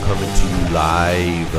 Coming to you live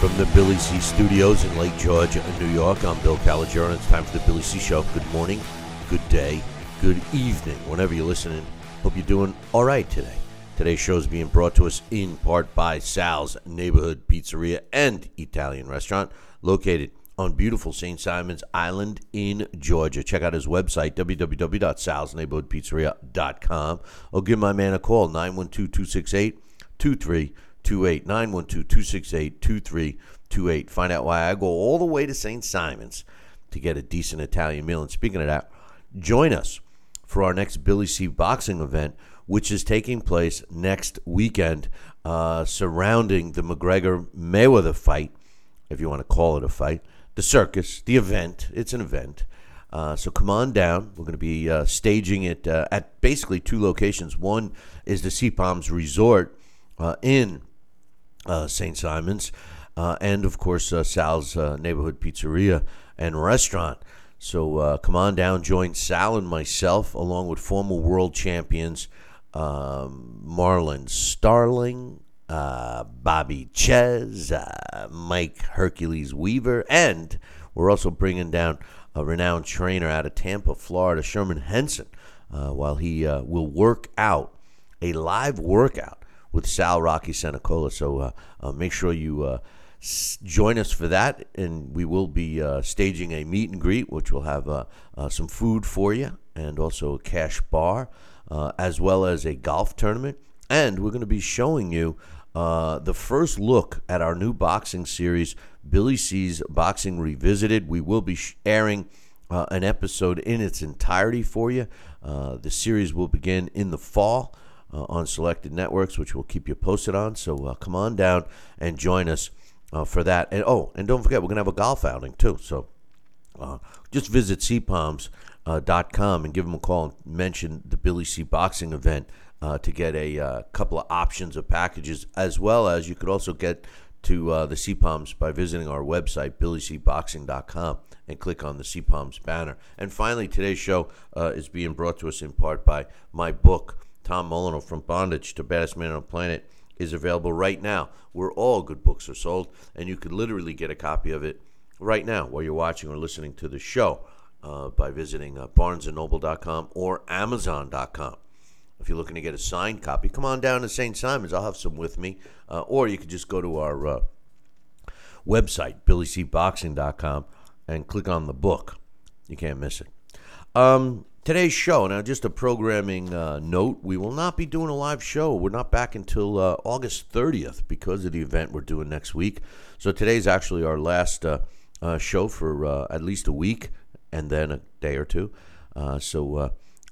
from the Billy C Studios in Lake George, New York. I'm Bill Caligero, and it's time for the Billy C Show. Good morning, good day, good evening, whenever you're listening. Hope you're doing all right today. Today's show is being brought to us in part by Sal's Neighborhood Pizzeria and Italian Restaurant, located on beautiful St. Simons Island in Georgia. Check out his website, www.salsneighborhoodpizzeria.com, or give my man a call, 912-268-2328. 912-268-2328. Find out why I go all the way to St. Simons to get a decent Italian meal. And speaking of that, join us for our next Billy C boxing event, which is taking place next weekend surrounding the McGregor Mayweather fight, if you want to call it a fight, the circus, the event. It's an event. So come on down. We're going to be staging it at basically two locations. One is the Sea Palms Resort in St. Simons, and of course Sal's Neighborhood Pizzeria and Restaurant. So come on down, join Sal and myself, along with former world champions Marlon Starling, Bobby Chez, Mike Hercules Weaver, and we're also bringing down a renowned trainer out of Tampa, Florida, Sherman Henson, while he will work out a live workout with Sal Rocky Sanicola. So make sure you join us for that. And we will be staging a meet and greet, which will have some food for you and also a cash bar, as well as a golf tournament. And we're going to be showing you the first look at our new boxing series, Billy C's Boxing Revisited. We will be airing an episode in its entirety for you. The series will begin in the fall. On selected networks, which we'll keep you posted on. So come on down and join us for that. And and don't forget, we're going to have a golf outing too. So just visit cpalms.com and give them a call and mention the Billy C boxing event to get a couple of options of packages, as well as you could also get to the Sea Palms by visiting our website, billycboxing.com, and click on the Sea Palms banner. And finally, today's show is being brought to us in part by my book, Tom Molyneux, From Bondage to Baddest Man on the Planet, is available right now where all good books are sold, and you could literally get a copy of it right now while you're watching or listening to the show by visiting barnesandnoble.com or amazon.com. If you're looking to get a signed copy, come on down to St. Simons. I'll have some with me, or you could just go to our website, billycboxing.com, and click on the book. You can't miss it. Today's show, now just a programming note, we will not be doing a live show. We're not back until August 30th because of the event we're doing next week. So today's actually our last show for at least a week and then a day or two. We're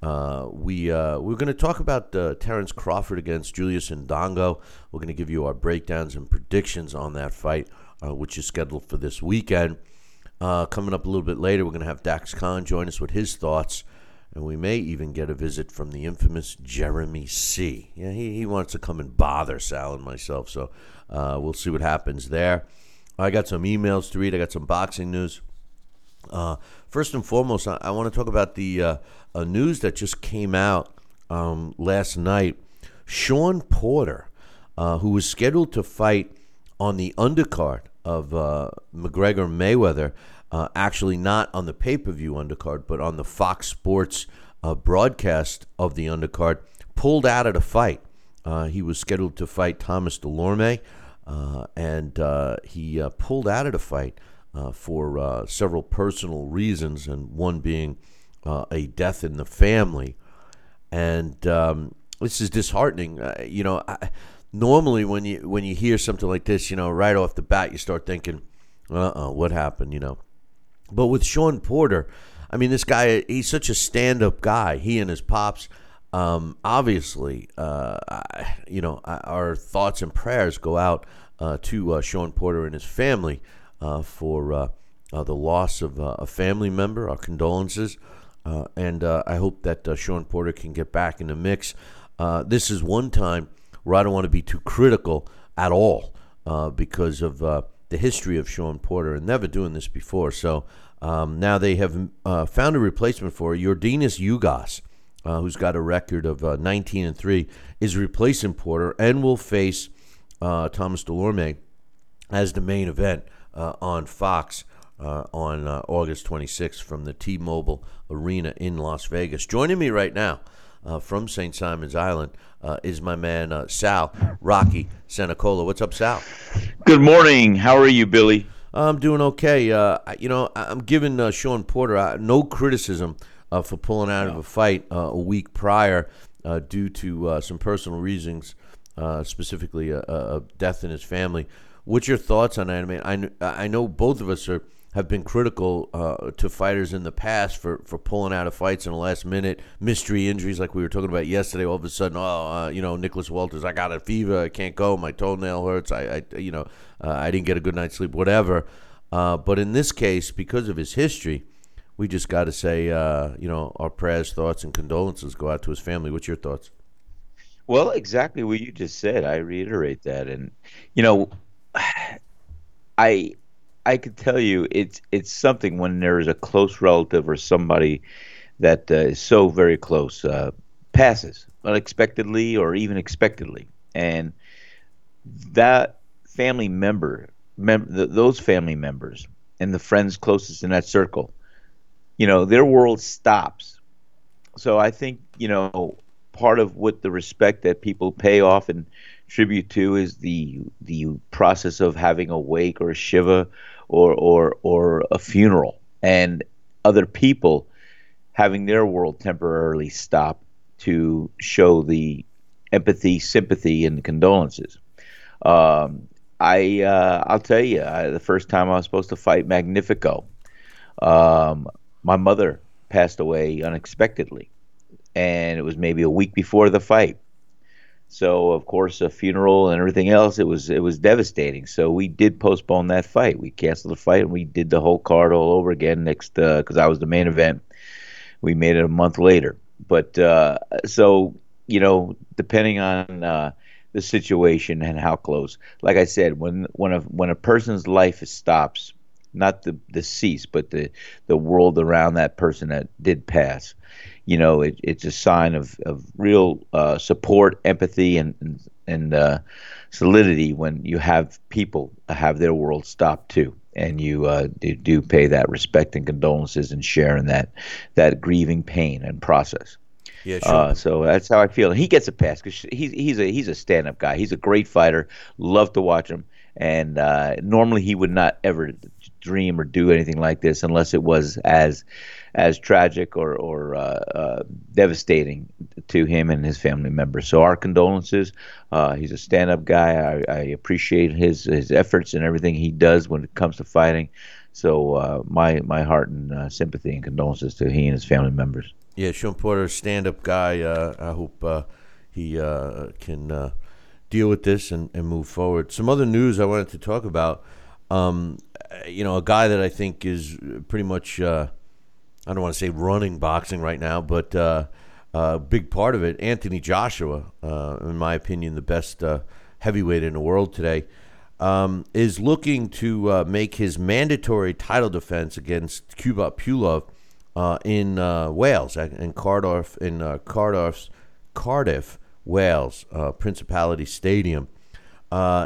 going to talk about Terrence Crawford against Julius Indongo. We're going to give you our breakdowns and predictions on that fight, which is scheduled for this weekend. Coming up a little bit later, we're going to have Dax Khan join us with his thoughts. And we may even get a visit from the infamous Jeremy C. Yeah, he wants to come and bother Sal and myself, so we'll see what happens there. I got some emails to read. I got some boxing news. First and foremost, I want to talk about the news that just came out last night. Shawn Porter, who was scheduled to fight on the undercard of McGregor Mayweather, actually not on the pay-per-view undercard, but on the Fox Sports broadcast of the undercard, pulled out of the fight. He was scheduled to fight Thomas Dulorme, and he pulled out of the fight for several personal reasons, and one being a death in the family. And this is disheartening. Normally when you hear something like this, right off the bat, you start thinking, what happened, But with Shawn Porter, I mean, this guy, he's such a stand-up guy. He and his pops, obviously, our thoughts and prayers go out to Shawn Porter and his family for the loss of a family member, our condolences. And I hope that Shawn Porter can get back in the mix. This is one time where I don't want to be too critical at all because of the history of Shawn Porter and never doing this before. So now they have found a replacement for Yordanis Ugas, who's got a record of 19-3, is replacing Porter and will face Thomas Dulorme as the main event on Fox on August 26th from the T-Mobile Arena in Las Vegas. Joining me right now from St. Simons Island is my man Sal Rocky Sanicola. What's up, Sal? Good morning. How are you, Billy? I'm doing okay. I'm giving Shawn Porter no criticism for pulling out of a fight a week prior due to some personal reasons, specifically a death in his family. What's your thoughts on that? I know both of us have been critical to fighters in the past for pulling out of fights in the last minute, mystery injuries like we were talking about yesterday. All of a sudden, Nicholas Walters, I got a fever, I can't go, my toenail hurts, I didn't get a good night's sleep, whatever. But in this case, because of his history, we just got to say, our prayers, thoughts, and condolences go out to his family. What's your thoughts? Well, exactly what you just said. I reiterate that, and I could tell you it's something when there is a close relative or somebody that is so very close passes unexpectedly or even expectedly, and that family member, those family members and the friends closest in that circle, their world stops. So I think part of what the respect that people pay off and tribute to is the process of having a wake or a shiva or a funeral, and other people having their world temporarily stop to show the empathy, sympathy, and condolences. I'll tell you, the first time I was supposed to fight Magnifico, my mother passed away unexpectedly, and it was maybe a week before the fight. So of course, a funeral and everything else, it was devastating. So we did postpone that fight. We canceled the fight, and we did the whole card all over again next because I was the main event. We made it a month later. But depending on the situation and how close, like I said, when a person's life stops, not the deceased, but the world around that person that did pass, it's a sign of real support, empathy, and solidity when you have people have their world stop too, and you do pay that respect and condolences and share in that grieving pain and process. Yeah, sure. So that's how I feel. He gets a pass because he's a stand-up guy. He's a great fighter. Love to watch him, and normally he would not ever dream or do anything like this unless it was as tragic or devastating to him and his family members. So our condolences. He's a stand-up guy. I appreciate his efforts and everything he does when it comes to fighting. So my heart and sympathy and condolences to he and his family members. Yeah, Shawn Porter, stand-up guy. I hope he can deal with this and move forward. Some other news I wanted to talk about. A guy that I think is pretty much, I don't want to say running boxing right now, but a big part of it, Anthony Joshua, in my opinion, the best heavyweight in the world today, is looking to make his mandatory title defense against Kubrat Pulev in Wales, in Cardiff, Wales, Principality Stadium.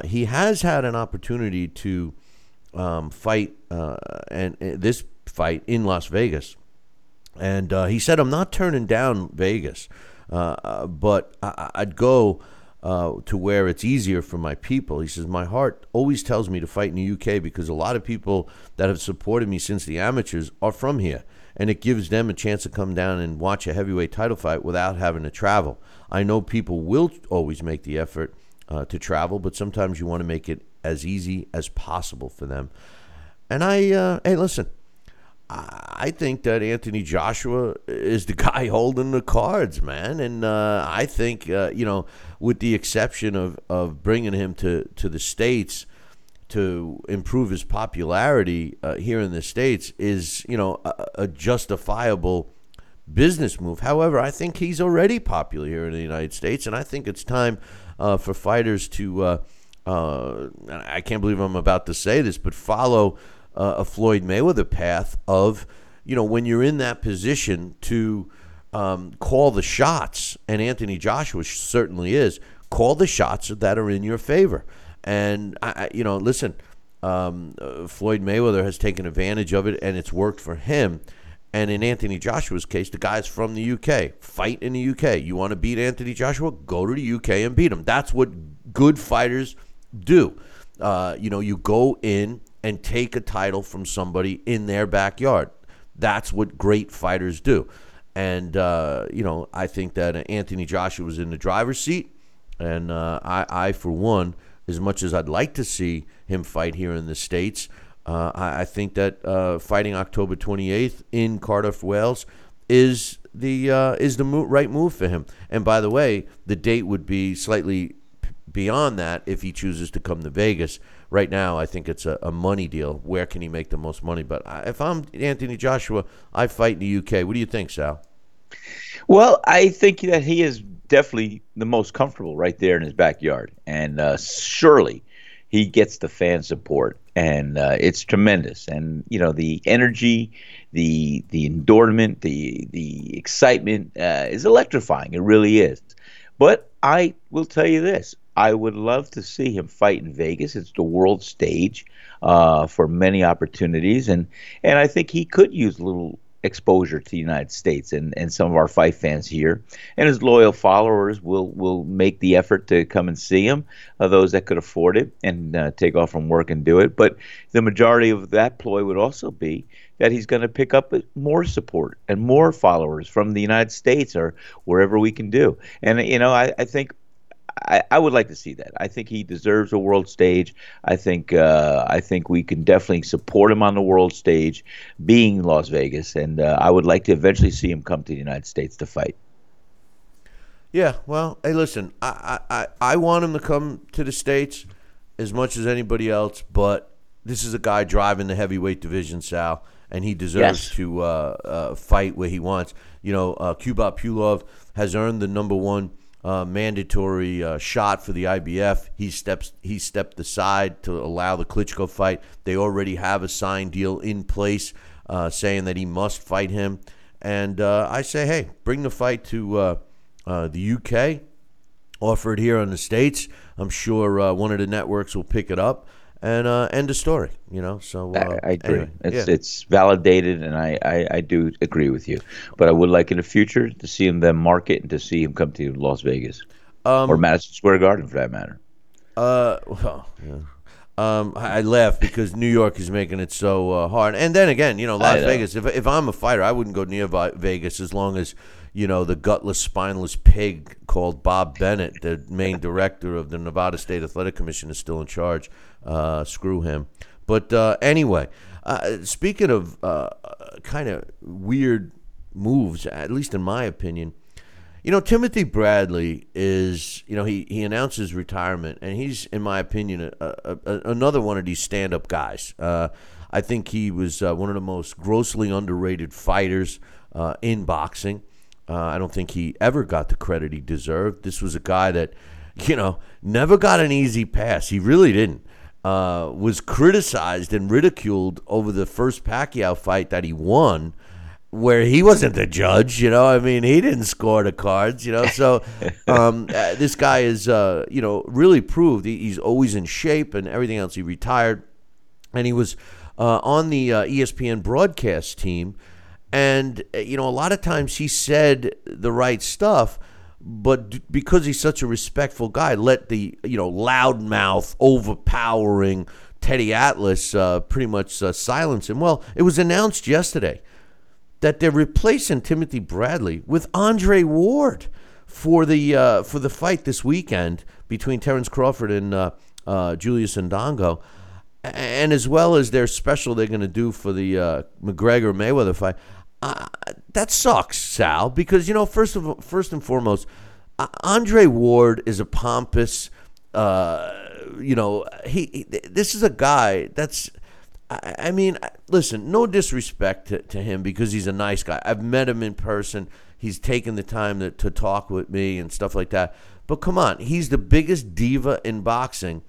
He has had an opportunity to fight and this fight in Las Vegas, and he said, "I'm not turning down Vegas, but I'd go to where it's easier for my people. He says, my heart always tells me to fight in the UK because a lot of people that have supported me since the amateurs are from here, and it gives them a chance to come down and watch a heavyweight title fight without having to travel. I know people will always make the effort to travel, but sometimes you want to make it as easy as possible for them. And hey, listen, I think that Anthony Joshua is the guy holding the cards, man. And I think, you know, with the exception of bringing him to the States to improve his popularity here in the States is, you know, a justifiable business move. However, I think he's already popular here in the United States, and I think it's time for fighters to, I can't believe I'm about to say this, but follow a Floyd Mayweather path of, you know, when you're in that position to call the shots, and Anthony Joshua certainly is, call the shots that are in your favor. And, you know, listen, Floyd Mayweather has taken advantage of it, and it's worked for him. And in Anthony Joshua's case, the guy's from the UK. Fight in the UK. You want to beat Anthony Joshua? Go to the UK and beat him. That's what good fighters do. You know, you go in and take a title from somebody in their backyard. That's what great fighters do. And, you know, I think that Anthony Joshua was in the driver's seat. And I, for one, as much as I'd like to see him fight here in the States, I think that fighting October 28th in Cardiff, Wales, is the right move for him. And by the way, the date would be slightly beyond that if he chooses to come to Vegas. Right now, I think it's a money deal. Where can he make the most money? But if I'm Anthony Joshua, I fight in the UK. What do you think, Sal? Well, I think that he is definitely the most comfortable right there in his backyard. And surely he gets the fan support. And it's tremendous. And, you know, the energy, the endorsement, the excitement is electrifying. It really is. But I will tell you this. I would love to see him fight in Vegas. It's the world stage for many opportunities. And I think he could use a little exposure to the United States and some of our fight fans here. And his loyal followers will make the effort to come and see him, those that could afford it and take off from work and do it. But the majority of that ploy would also be that he's going to pick up more support and more followers from the United States or wherever we can do. And, you know, I think I would like to see that. I think he deserves a world stage. I think we can definitely support him on the world stage, being Las Vegas, and I would like to eventually see him come to the United States to fight. Yeah, well, hey, listen, I want him to come to the States as much as anybody else, but this is a guy driving the heavyweight division, Sal, and he deserves to fight where he wants. You know, Kubrat Pulev has earned the number one mandatory shot for the IBF. He stepped aside to allow the Klitschko fight. They already have a signed deal in place saying that he must fight him. And I say, hey, bring the fight to the UK. Offer it here in the States. I'm sure one of the networks will pick it up. And end of story, you know. So I agree. Anyway, it's validated, and I do agree with you. But I would like in the future to see him then market and to see him come to Las Vegas or Madison Square Garden, for that matter. I laugh because New York is making it so hard. And then again, you know, Las Vegas. If I'm a fighter, I wouldn't go near Vegas as long as, you know, the gutless, spineless pig called Bob Bennett, the main director of the Nevada State Athletic Commission, is still in charge. Screw him. But anyway, speaking of kind of weird moves, at least in my opinion, you know, Timothy Bradley is, you know, he announces retirement, and he's, in my opinion, another one of these stand-up guys. I think he was one of the most grossly underrated fighters in boxing. I don't think he ever got the credit he deserved. This was a guy that, you know, never got an easy pass. He really didn't. Was criticized and ridiculed over the first Pacquiao fight that he won, where he wasn't the judge, you know. I mean, he didn't score the cards, you know. So this guy is, you know, really proved he's always in shape and everything else. He retired, and he was on the ESPN broadcast team. And, you know, a lot of times he said the right stuff, But because he's such a respectful guy, let the, you know, loudmouth, overpowering Teddy Atlas pretty much silence him. Well, it was announced yesterday that they're replacing Timothy Bradley with Andre Ward for the fight this weekend between Terrence Crawford and Julius Indongo, and as well as their special they're going to do for the McGregor Mayweather fight. That sucks, Sal, because, you know, first and foremost, Andre Ward is a pompous, this is a guy that's, I mean, listen, no disrespect to him because he's a nice guy. I've met him in person. He's taken the time to talk with me and stuff like that. But come on, he's the biggest diva in boxing.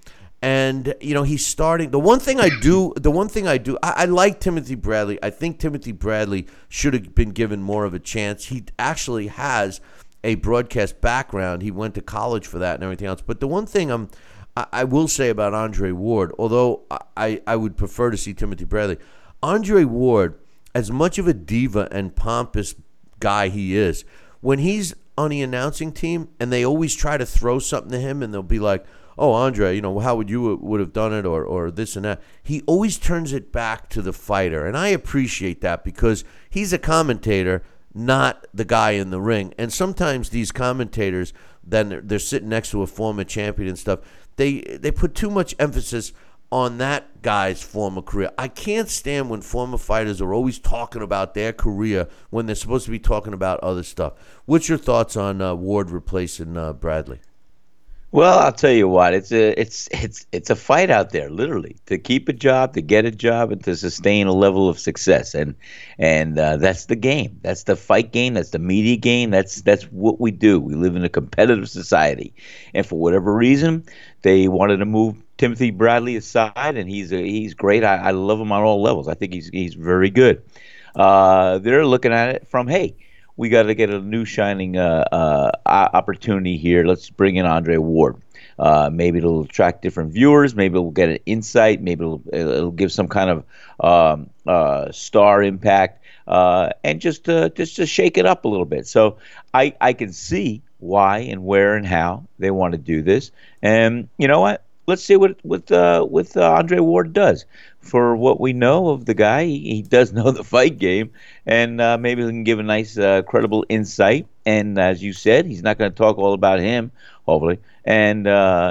And, you know, he's starting. The one thing I do, I like Timothy Bradley. I think Timothy Bradley should have been given more of a chance. He actually has a broadcast background. He went to college for that and everything else. But the one thing I will say about Andre Ward, although I would prefer to see Timothy Bradley, Andre Ward, as much of a diva and pompous guy he is, when he's on the announcing team and they always try to throw something to him and they'll be like, oh, Andre, you know, how would have done it or this and that. He always turns it back to the fighter, and I appreciate that because he's a commentator, not the guy in the ring. And sometimes these commentators, then they're sitting next to a former champion and stuff, they put too much emphasis on that guy's former career. I can't stand when former fighters are always talking about their career when they're supposed to be talking about other stuff. What's your thoughts on Ward replacing Bradley? Well, I'll tell you what, it's a fight out there, literally, to keep a job, to get a job, and to sustain a level of success, and that's the game, that's the fight game, that's the media game, that's what we do. We live in a competitive society, and for whatever reason, they wanted to move Timothy Bradley aside, and he's great. I love him on all levels. I think he's very good. They're looking at it from hey. We got to get a new shining opportunity here. Let's bring in Andre Ward. Maybe it'll attract different viewers. Maybe it'll get an insight. Maybe it'll give some kind of star impact and just shake it up a little bit. So I can see why and where and how they want to do this. And you know what? Let's see what Andre Ward does. For what we know of the guy, he does know the fight game, and maybe we can give a nice, credible insight. And as you said, he's not going to talk all about him, hopefully. And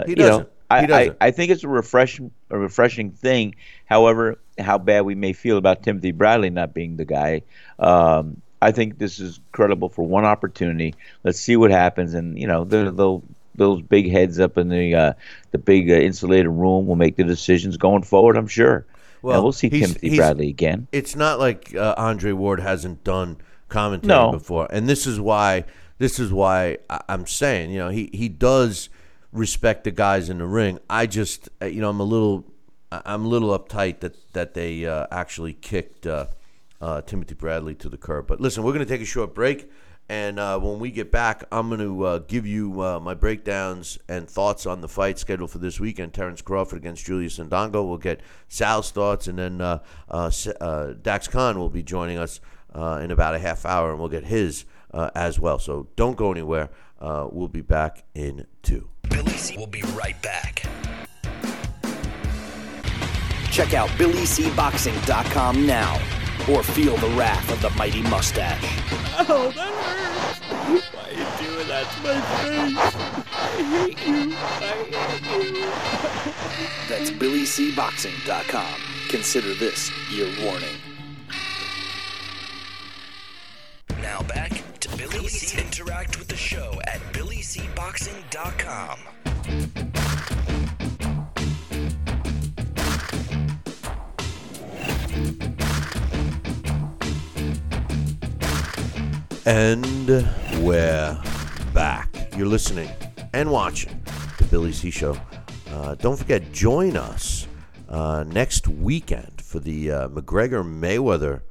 he doesn't. I think it's a refreshing thing. However, how bad we may feel about Timothy Bradley not being the guy. I think this is credible for one opportunity. Let's see what happens, and you know they'll. Those big heads up in the big insulated room will make the decisions going forward, I'm sure. Well, and we'll see Timothy Bradley again. It's not like Andre Ward hasn't done commentary before, and this is why I'm saying, you know, he does respect the guys in the ring. I just, you know, I'm a little uptight that they actually kicked Timothy Bradley to the curb. But listen, we're going to take a short break. And when we get back, I'm going to give you my breakdowns and thoughts on the fight schedule for this weekend. Terrence Crawford against Julius Indongo. We'll get Sal's thoughts, and then Dax Khan will be joining us in about a half hour, and we'll get his as well. So don't go anywhere. We'll be back in two. Billy C will be right back. Check out BillyCBoxing.com now. Or feel the wrath of the mighty mustache. Oh, that hurts. Why are you doing that to my face? I hate you. That's BillyCBoxing.com. Consider this your warning. Now back to Billy C. Interact with the show at BillyCBoxing.com. And we're back. You're listening and watching The Billy C. Show. Don't forget, join us next weekend for the McGregor Mayweather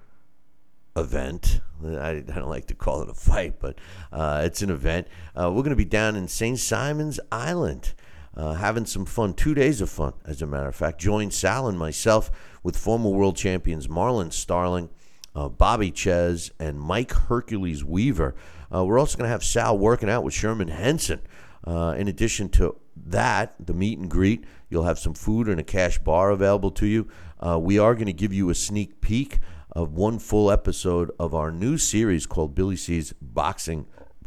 event. I don't like to call it a fight, but it's an event. We're going to be down in St. Simons Island having some fun. 2 days of fun, as a matter of fact. Join Sal and myself with former world champions Marlon Starling, Bobby Chez, and Mike Hercules Weaver. We're also going to have Sal working out with Sherman Henson. In addition to that, the meet and greet, you'll have some food and a cash bar available to you. We are going to give you a sneak peek of one full episode of our new series called Billy C's Boxing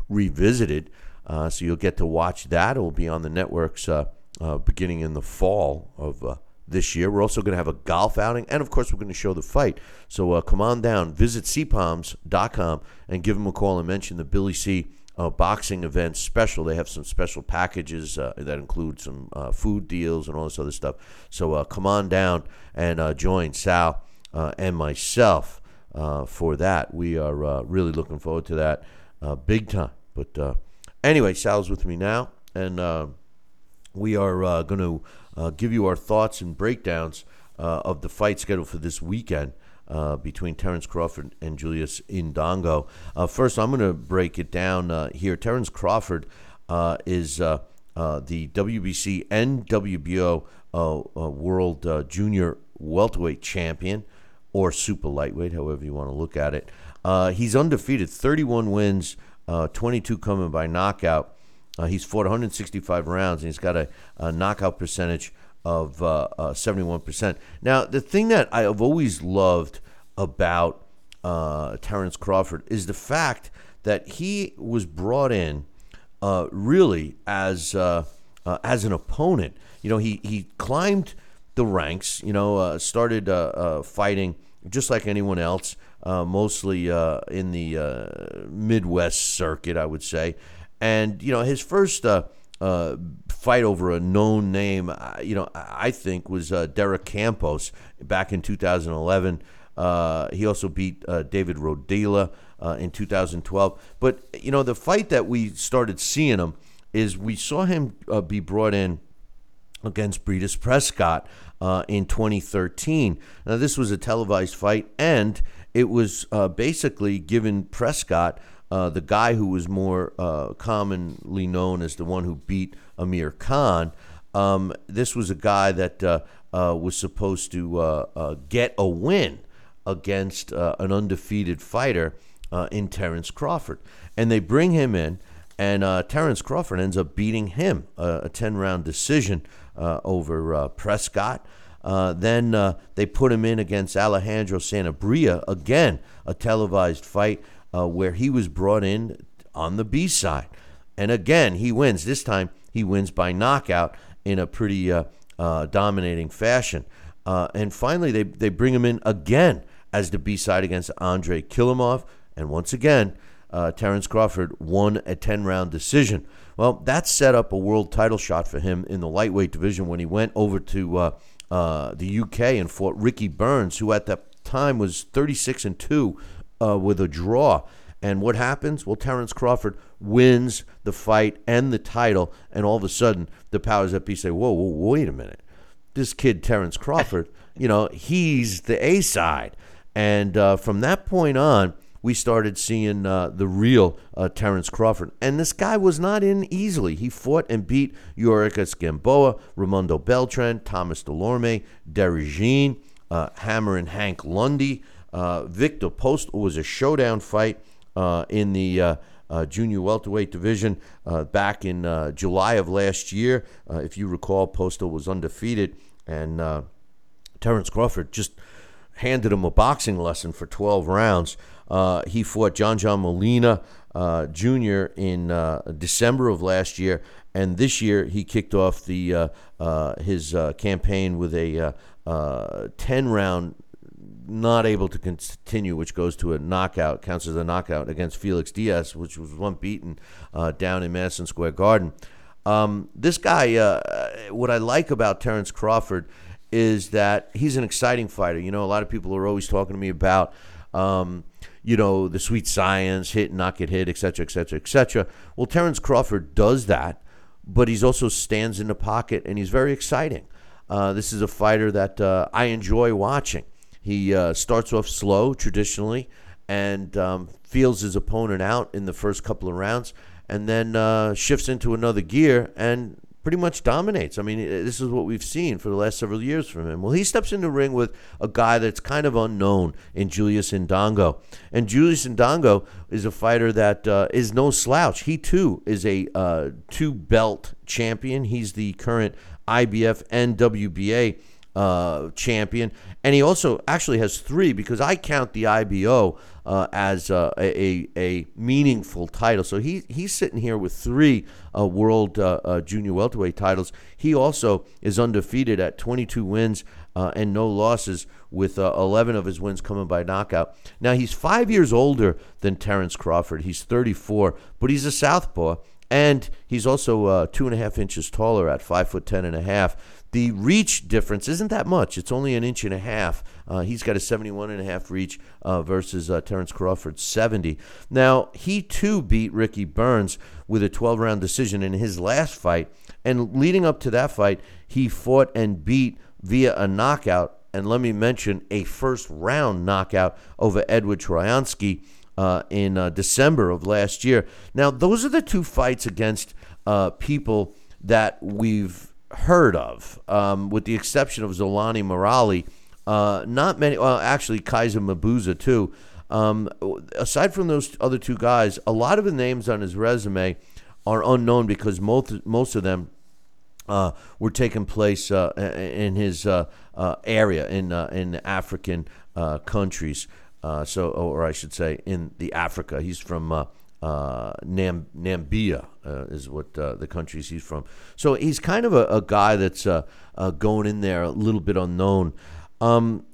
Revisited. So you'll get to watch that. It will be on the networks beginning in the fall of this year. We're also going to have a golf outing, and, of course, we're going to show the fight. So come on down. Visit cpalms.com and give them a call and mention the Billy C boxing event special. They have some special packages that include some food deals and all this other stuff. So come on down and join Sal and myself for that. We are really looking forward to that big time. But anyway, Sal's with me now, and we are going to give you our thoughts and breakdowns of the fight schedule for this weekend between Terrence Crawford and Julius Indongo. First, I'm going to break it down here. Terrence Crawford is the WBC and WBO World Junior Welterweight Champion, or Super Lightweight, however you want to look at it. He's undefeated, 31 wins, 22 coming by knockout. He's fought 165 rounds, and he's got a knockout percentage of 71%. Now, the thing that I have always loved about Terrence Crawford is the fact that he was brought in really as an opponent. You know, he climbed the ranks, you know, started fighting just like anyone else, mostly in the Midwest circuit, I would say. And, you know, his first fight over a known name, you know, I think was Derek Campos back in 2011. He also beat David Rodela in 2012. But, you know, the fight that we started seeing him is we saw him be brought in against Breidis Prescott in 2013. Now, this was a televised fight, and it was basically given Prescott, the guy who was more commonly known as the one who beat Amir Khan. This was a guy that was supposed to get a win against an undefeated fighter in Terrence Crawford. And they bring him in, and Terrence Crawford ends up beating him, a 10-round decision over Prescott. Then they put him in against Alejandro Sanabria, again, a televised fight where he was brought in on the B side. And again, he wins. This time, he wins by knockout in a pretty dominating fashion. And finally, they bring him in again as the B side against Andrei Kilimov. And once again, Terrence Crawford won a 10-round decision. Well, that set up a world title shot for him in the lightweight division when he went over to the UK and fought Ricky Burns, who at that time was 36-2 with a draw. And what happens? Well, Terrence Crawford wins the fight and the title, and all of a sudden the powers that be say, whoa, wait a minute. This kid, Terrence Crawford, you know, he's the A-side. And from that point on, we started seeing the real Terrence Crawford. And this guy was not in easily. He fought and beat Yoricus Gamboa, Raimondo Beltran, Thomas Dulorme, Derejeen, Hammer and Hank Lundy. Victor Postal was a showdown fight in the junior welterweight division back in July of last year. If you recall, Postal was undefeated, and Terrence Crawford just handed him a boxing lesson for 12 rounds. He fought John Molina Jr. in December of last year, and this year he kicked off the his campaign with a 10-round not able to continue, which goes to a knockout, counts as a knockout against Felix Diaz, which was one beaten down in Madison Square Garden. This guy, what I like about Terrence Crawford is that he's an exciting fighter. You know, a lot of people are always talking to me about you know, the sweet science, hit, not get hit, et cetera, et cetera, et cetera. Well, Terrence Crawford does that, but he's also stands in the pocket, and he's very exciting. This is a fighter that I enjoy watching. He starts off slow, traditionally, and feels his opponent out in the first couple of rounds, and then shifts into another gear and pretty much dominates. I mean, this is what we've seen for the last several years from him. Well, he steps in the ring with a guy that's kind of unknown in Julius Indongo. And Julius Indongo is a fighter that is no slouch. He, too, is a two-belt champion. He's the current IBF and WBA champion, and he also actually has three, because I count the IBO as a meaningful title. So he's sitting here with three world junior welterweight titles. He also is undefeated at 22 wins and no losses, with 11 of his wins coming by knockout. Now, he's 5 years older than Terrence Crawford. He's 34, but he's a southpaw, and he's also 2.5 inches taller at 5'10.5". The reach difference isn't that much. It's only 1.5 inches. He's got a 71.5 reach versus Terrence Crawford's 70. Now, he too beat Ricky Burns with a 12-round decision in his last fight. And leading up to that fight, he fought and beat via a knockout. And let me mention a first-round knockout over Edward Trojansky in December of last year. Now, those are the two fights against people that we've heard of, with the exception of Zolani Morali. Not many, well, actually Kaiser Mabuza too. Aside from those other two guys, a lot of the names on his resume are unknown, because most of them were taking place in his area, in African countries. Or I should say in the Africa. He's from Namibia is what the countries he's from. So he's kind of a guy that's going in there a little bit unknown.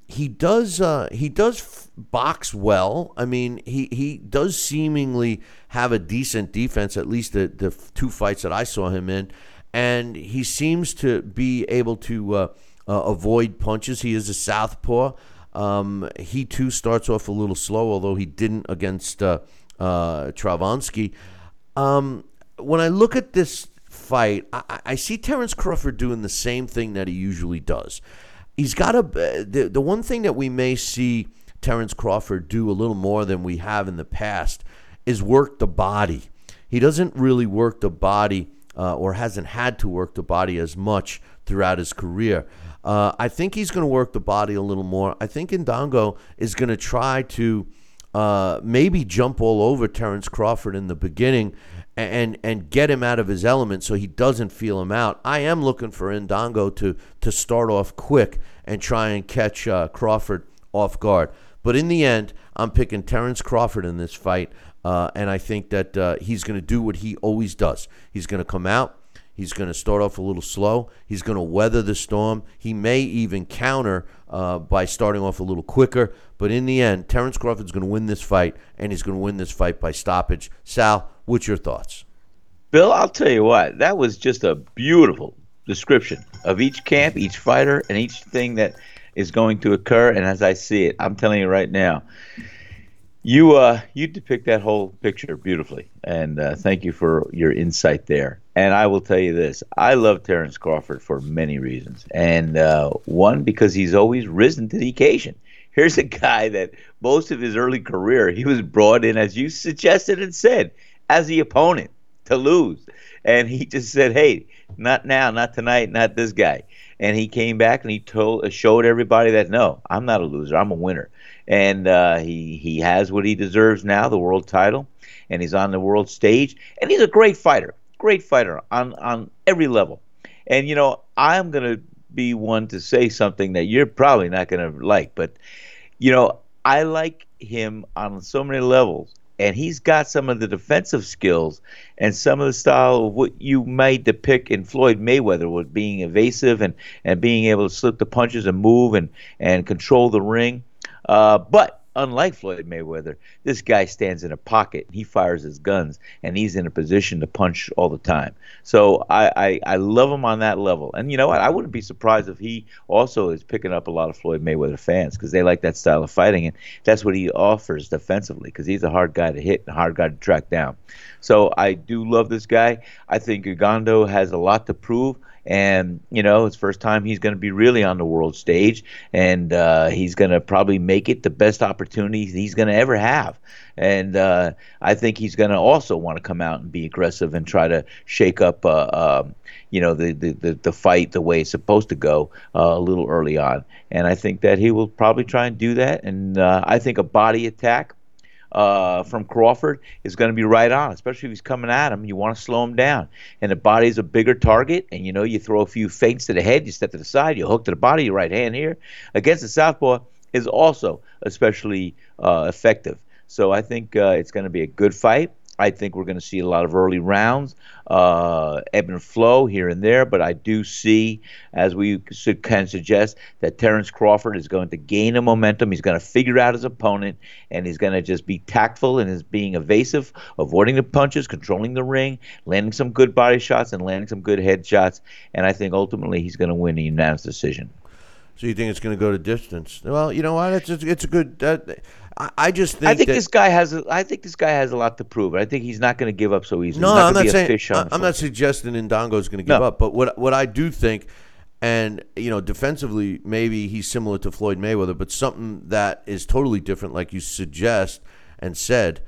He does box well. I mean, he does seemingly have a decent defense, at least the two fights that I saw him in. And he seems to be able to avoid punches. He is a southpaw. He, too, starts off a little slow, although he didn't against Travansky. When I look at this fight, I see Terrence Crawford doing the same thing that he usually does. He's got the one thing that we may see Terrence Crawford do a little more than we have in the past is work the body. He doesn't really work the body or hasn't had to work the body as much throughout his career. I think he's going to work the body a little more. I think Indongo is going to try to maybe jump all over Terrence Crawford in the beginning and get him out of his element so he doesn't feel him out. I am looking for Indongo to start off quick and try and catch Crawford off guard. But in the end, I'm picking Terrence Crawford in this fight, and I think that he's going to do what he always does. He's going to come out. He's going to start off a little slow. He's going to weather the storm. He may even counter by starting off a little quicker. But in the end, Terrence Crawford's going to win this fight, and he's going to win this fight by stoppage. Sal, what's your thoughts? Bill, I'll tell you what. That was just a beautiful description of each camp, each fighter, and each thing that is going to occur. And as I see it, I'm telling you right now, you depict that whole picture beautifully, and thank you for your insight there. And I will tell you this, I love Terrence Crawford for many reasons, and one, because he's always risen to the occasion. Here's a guy that most of his early career, he was brought in, as you suggested and said, as the opponent to lose, and he just said, hey, not now, not tonight, not this guy. And he came back and he showed everybody that, no, I'm not a loser, I'm a winner. And he has what he deserves now, the world title, and he's on the world stage. And he's a great fighter on every level. And, you know, I'm going to be one to say something that you're probably not going to like. But, you know, I like him on so many levels. And he's got some of the defensive skills and some of the style of what you might depict in Floyd Mayweather, with being evasive and being able to slip the punches and move and control the ring. But unlike Floyd Mayweather, this guy stands in a pocket. He fires his guns, and he's in a position to punch all the time. So I love him on that level. And you know what? I wouldn't be surprised if he also is picking up a lot of Floyd Mayweather fans, because they like that style of fighting, and that's what he offers defensively, because he's a hard guy to hit and a hard guy to track down. So I do love this guy. I think Ugondo has a lot to prove, And, you know, it's first time he's going to be really on the world stage, and he's going to probably make it the best opportunity he's going to ever have. And I think he's going to also want to come out and be aggressive and try to shake up, you know, the fight the way it's supposed to go a little early on. And I think that he will probably try and do that. And I think a body attack from Crawford is going to be right on, especially if he's coming at him. You want to slow him down, and the body's a bigger target. And you know, you throw a few feints to the head, you step to the side, you hook to the body, your right hand here against the southpaw is also especially effective. So I think it's going to be a good fight. I think we're going to see a lot of early rounds, ebb and flow here and there. But I do see, as we can suggest, that Terrence Crawford is going to gain a momentum. He's going to figure out his opponent, and he's going to just be tactful and is being evasive, avoiding the punches, controlling the ring, landing some good body shots and landing some good head shots. And I think ultimately he's going to win a unanimous decision. So you think it's going to go to distance? Well, you know what? It's a good. I just think. I think this guy has a lot to prove. I think he's not going to give up so easily. No, I'm not saying. I'm not suggesting Indongo is going to give up. But what I do think, and you know, defensively, maybe he's similar to Floyd Mayweather, but something that is totally different, like you suggest and said,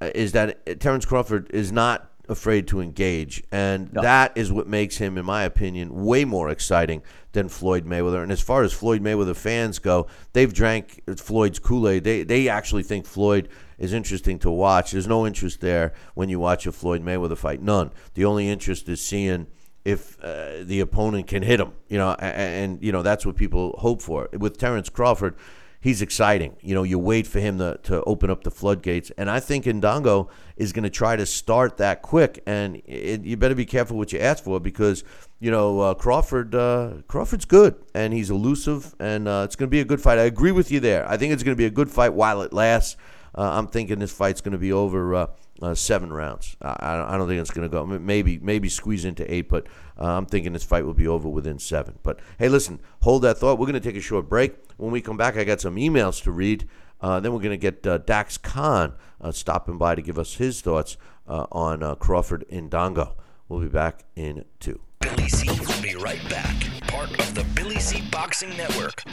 is that Terrence Crawford is not afraid to engage, and that is what makes him, in my opinion, way more exciting than Floyd Mayweather. And as far as Floyd Mayweather fans go, they've drank Floyd's Kool-Aid. They actually think Floyd is interesting to watch. There's no interest there when you watch a Floyd Mayweather fight. None. The only interest is seeing if the opponent can hit him. You know, and you know, that's what people hope for. With Terrence Crawford, he's exciting. You know, you wait for him to open up the floodgates. And I think Indongo is going to try to start that quick. And you better be careful what you ask for, because, you know, Crawford's good. And he's elusive. And it's going to be a good fight. I agree with you there. I think it's going to be a good fight while it lasts. I'm thinking this fight's going to be over 7 rounds. I don't think it's going to go. Maybe squeeze into 8, but I'm thinking this fight will be over within 7. But, hey, listen, hold that thought. We're going to take a short break. When we come back, I got some emails to read. Then we're going to get Dax Khan stopping by to give us his thoughts on Crawford Indongo. We'll be back in 2. Billy C will be right back. Part of the Billy C Boxing Network.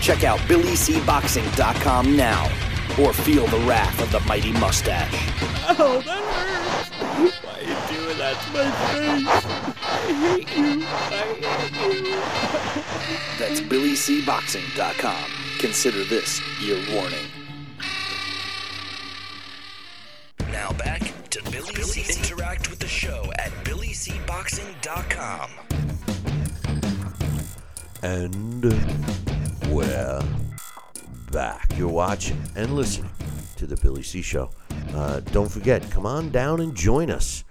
Check out BillyCBoxing.com now, or feel the wrath of the mighty mustache. Oh, that hurts. Why are you doing that to my face? I hate you. That's BillyCBoxing.com. Consider this your warning. Now back to Billy C. Interact with the show at BillyCBoxing.com. And we're back. You're watching and listening to The Billy C. Show. Don't forget, come on down and join us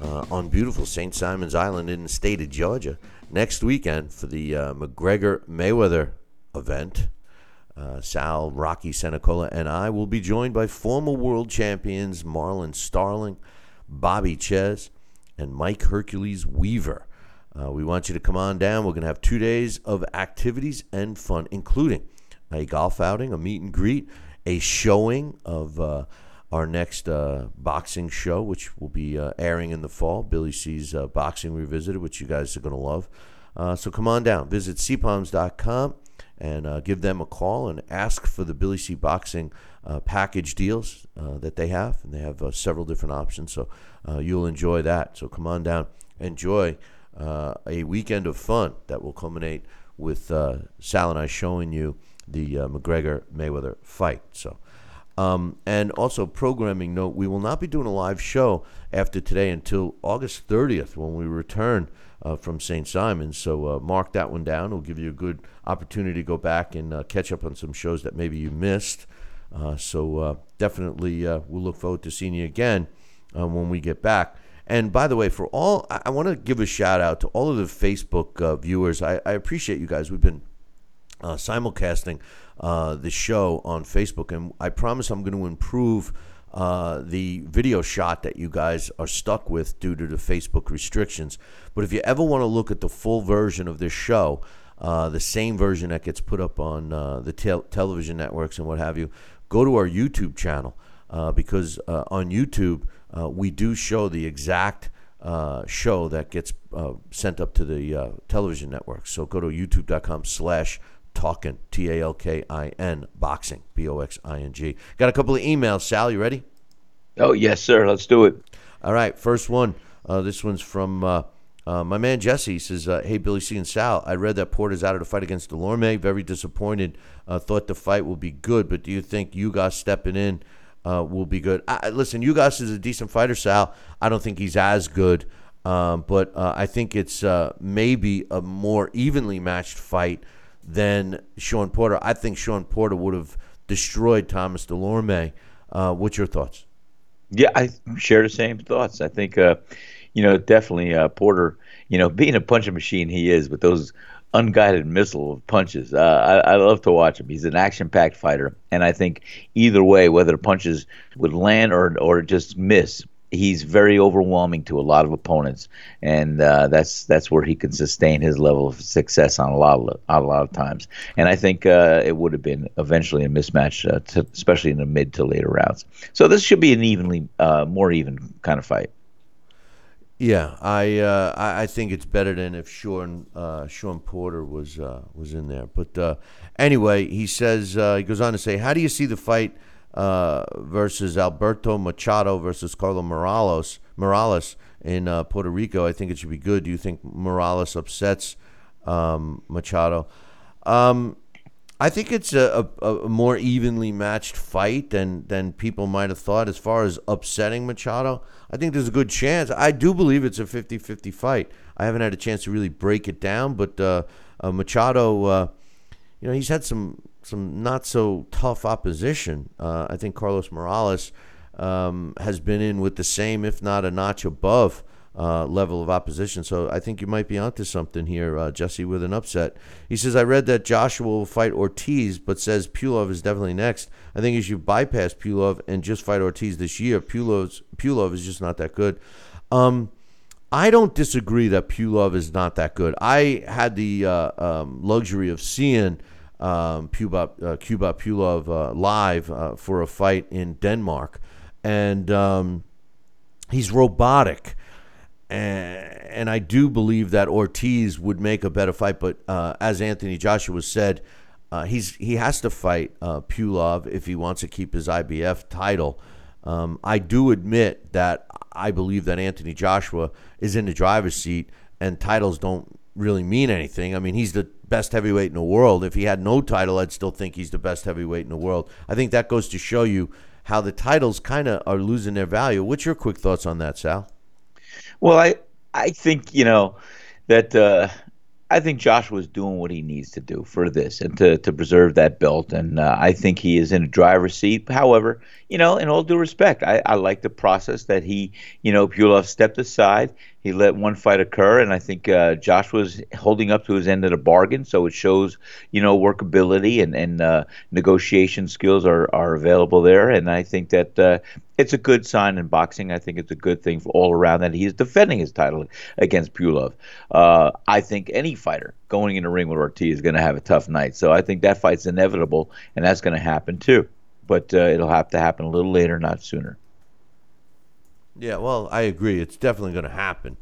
on beautiful St. Simons Island in the state of Georgia next weekend for the McGregor Mayweather event. Sal Rocky Sanicola and I will be joined by former world champions Marlon Starling, Bobby Chez, and Mike Hercules Weaver. We want you to come on down. We're going to have 2 days of activities and fun, including a golf outing, a meet and greet, a showing of our next boxing show, which will be airing in the fall, Billy C's Boxing Revisited, which you guys are going to love. So come on down. Visit cpoms.com and give them a call and ask for the Billy C Boxing package deals that they have. And they have several different options, so you'll enjoy that. So come on down. Enjoy a weekend of fun that will culminate with Sal and I showing you the McGregor-Mayweather fight. So. And also, programming note, we will not be doing a live show after today until August 30th when we return from St. Simons. So mark that one down. It'll give you a good opportunity to go back and catch up on some shows that maybe you missed. So definitely we'll look forward to seeing you again when we get back. And by the way, for all, I want to give a shout out to all of the Facebook viewers. I appreciate you guys. We've been simulcasting the show on Facebook, and I promise I'm going to improve the video shot that you guys are stuck with due to the Facebook restrictions. But if you ever want to look at the full version of this show, the same version that gets put up on the television networks and what have you, go to our YouTube channel because on YouTube we do show the exact show that gets sent up to the television network. So go to youtube.com/talkin, TALKIN, boxing, BOXING. Got a couple of emails. Sal, you ready? Oh, yes, sir. Let's do it. All right, first one. This one's from my man Jesse. He says, hey, Billy C and Sal, I read that Porter's out of the fight against Dulorme. Very disappointed. Thought the fight will be good, but do you think Ugas stepping in will be good? Listen, Ugas is a decent fighter, Sal. I don't think he's as good, but I think it's maybe a more evenly matched fight than Shawn Porter. I think Shawn Porter would have destroyed Thomas Dulorme. What's your thoughts? Yeah, I share the same thoughts. I think, definitely Porter, being a punching machine he is with those unguided missile of punches. I love to watch him. He's an action-packed fighter, and I think either way, whether the punches would land or just miss, he's very overwhelming to a lot of opponents, and that's where he can sustain his level of success on a lot of times. And I think it would have been eventually a mismatch, especially in the mid to later rounds. So this should be an evenly, more even kind of fight. Yeah, I think it's better than if Shawn Porter was in there. But anyway, he says he goes on to say, how do you see the fight? Versus Alberto Machado versus Carlos Morales in Puerto Rico. I think it should be good. Do you think Morales upsets Machado? I think it's a more evenly matched fight than people might have thought as far as upsetting Machado. I think there's a good chance. I do believe it's a 50-50 fight. I haven't had a chance to really break it down, but Machado, he's had some not so tough opposition. I think Carlos Morales has been in with the same, if not a notch above, level of opposition. So I think you might be onto something here, Jesse, with an upset. He says, I read that Joshua will fight Ortiz, but says Pulev is definitely next. I think he should bypass Pulev and just fight Ortiz this year. Pulev is just not that good. I don't disagree that Pulev is not that good. I had the luxury of seeing Kubrat Pulev live for a fight in Denmark, and he's robotic, and I do believe that Ortiz would make a better fight, but as Anthony Joshua said, he has to fight Pulev if he wants to keep his IBF title. I do admit that I believe that Anthony Joshua is in the driver's seat, and titles don't really mean anything. I mean, he's the best heavyweight in the world. If he had no title, I'd still think he's the best heavyweight in the world. I think that goes to show you how the titles kind of are losing their value. What's your quick thoughts on that, Sal? Well, I think, that I think Joshua's doing what he needs to do for this and to preserve that belt. And I think he is in a driver's seat. However, in all due respect, I like the process that he, Pulev stepped aside. He let one fight occur, and I think Joshua's holding up to his end of the bargain. So it shows, workability and negotiation skills are available there. And I think that it's a good sign in boxing. I think it's a good thing for all around that he is defending his title against Pulev. I think any fighter going in the ring with Ortiz is going to have a tough night. So I think that fight's inevitable, and that's going to happen too. But it'll have to happen a little later, not sooner. Yeah, well, I agree. It's definitely going to happen.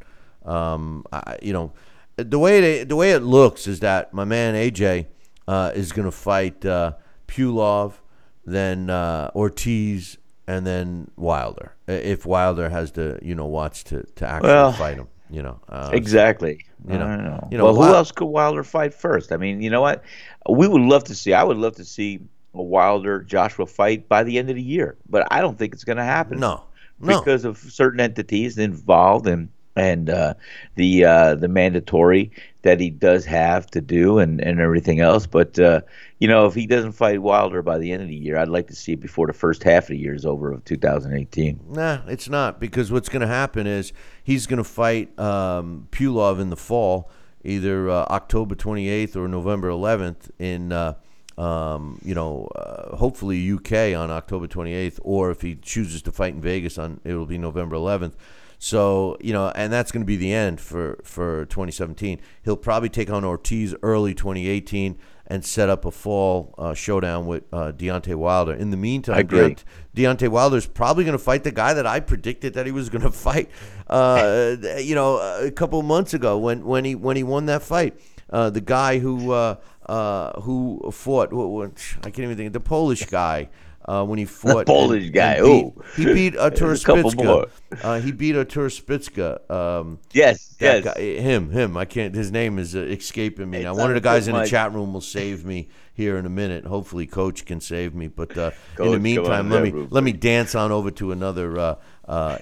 The way it looks is that my man AJ is going to fight Pulev, then Ortiz, and then Wilder. If Wilder has the watch to actually fight him, exactly. Who else could Wilder fight first? I mean, you know what? I would love to see a Wilder Joshua fight by the end of the year, but I don't think it's going to happen. No. Because of certain entities involved and the mandatory that he does have to do and everything else. But, if he doesn't fight Wilder by the end of the year, I'd like to see it before the first half of the year is over of 2018. Nah, it's not, because what's going to happen is he's going to fight Pulev in the fall, either October 28th or November 11th in hopefully UK on October 28th, or if he chooses to fight in Vegas, it'll be November 11th. So, and that's going to be the end for 2017. He'll probably take on Ortiz early 2018, and set up a fall showdown with Deontay Wilder. In the meantime, Deontay Wilder's probably going to fight the guy that I predicted that he was going to fight, a couple of months ago when he won that fight. The guy who fought, I can't even think, the Polish guy. When he fought the Polish guy, he beat Artur Spitska. Yes. Guy, him. I can't. His name is escaping me now. One of the guys in the chat room will save me here in a minute. Hopefully, Coach can save me. But Coach, in the meantime, let me dance on over to another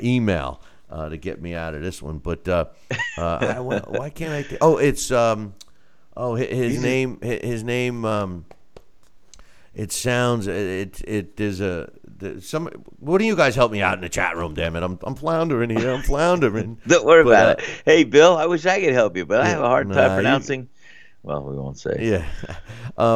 email to get me out of this one. But why can't I? It's his name. It sounds it there's a some. What do you guys help me out in the chat room? Damn it, I'm floundering here. Don't worry about it. Hey Bill, I wish I could help you, but I have a hard time pronouncing. Well, we won't say. Yeah,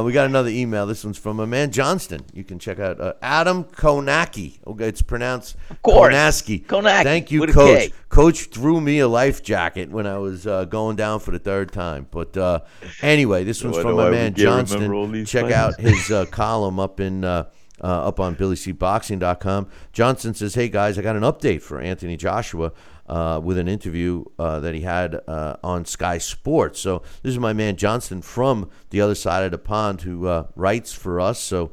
we got another email. This one's from a man Johnston. You can check out Adam Konaki. Okay, it's pronounced Konaski. Thank you, Coach. Coach threw me a life jacket when I was going down for the third time. But anyway, this one's from a man Johnston. Check out his column up on BillyCBoxing.com. Johnston says, "Hey guys, I got an update for Anthony Joshua." With an interview that he had on Sky Sports. So this is my man Johnston from the other side of the pond who writes for us. So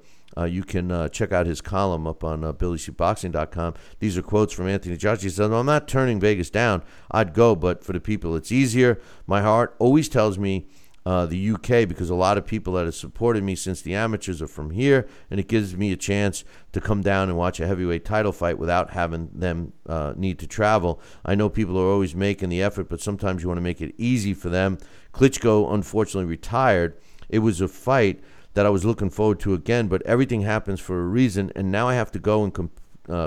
you can check out his column up on BillyCBoxing.com. These are quotes from Anthony Joshua. He said, "I'm not turning Vegas down. I'd go, but for the people, it's easier. My heart always tells me the UK, because a lot of people that have supported me since the amateurs are from here, and it gives me a chance to come down and watch a heavyweight title fight without having them need to travel. I know people are always making the effort, but sometimes you want to make it easy for them. Klitschko, unfortunately, retired. It was a fight that I was looking forward to again, but everything happens for a reason, and now I have to go and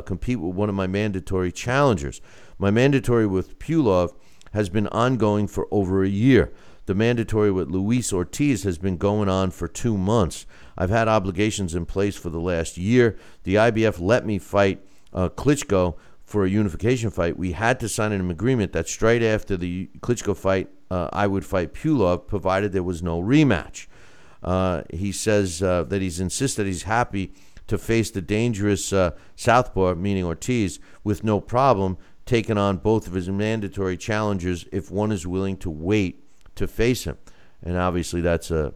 compete with one of my mandatory challengers. My mandatory with Pulev has been ongoing for over a year. The mandatory with Luis Ortiz has been going on for 2 months. I've had obligations in place for the last year. The IBF let me fight Klitschko for a unification fight. We had to sign an agreement that straight after the Klitschko fight, I would fight Pulev, provided there was no rematch. He says that he's insisted he's happy to face the dangerous Southpaw, meaning Ortiz, with no problem, taking on both of his mandatory challengers if one is willing to wait to face him." And obviously that's a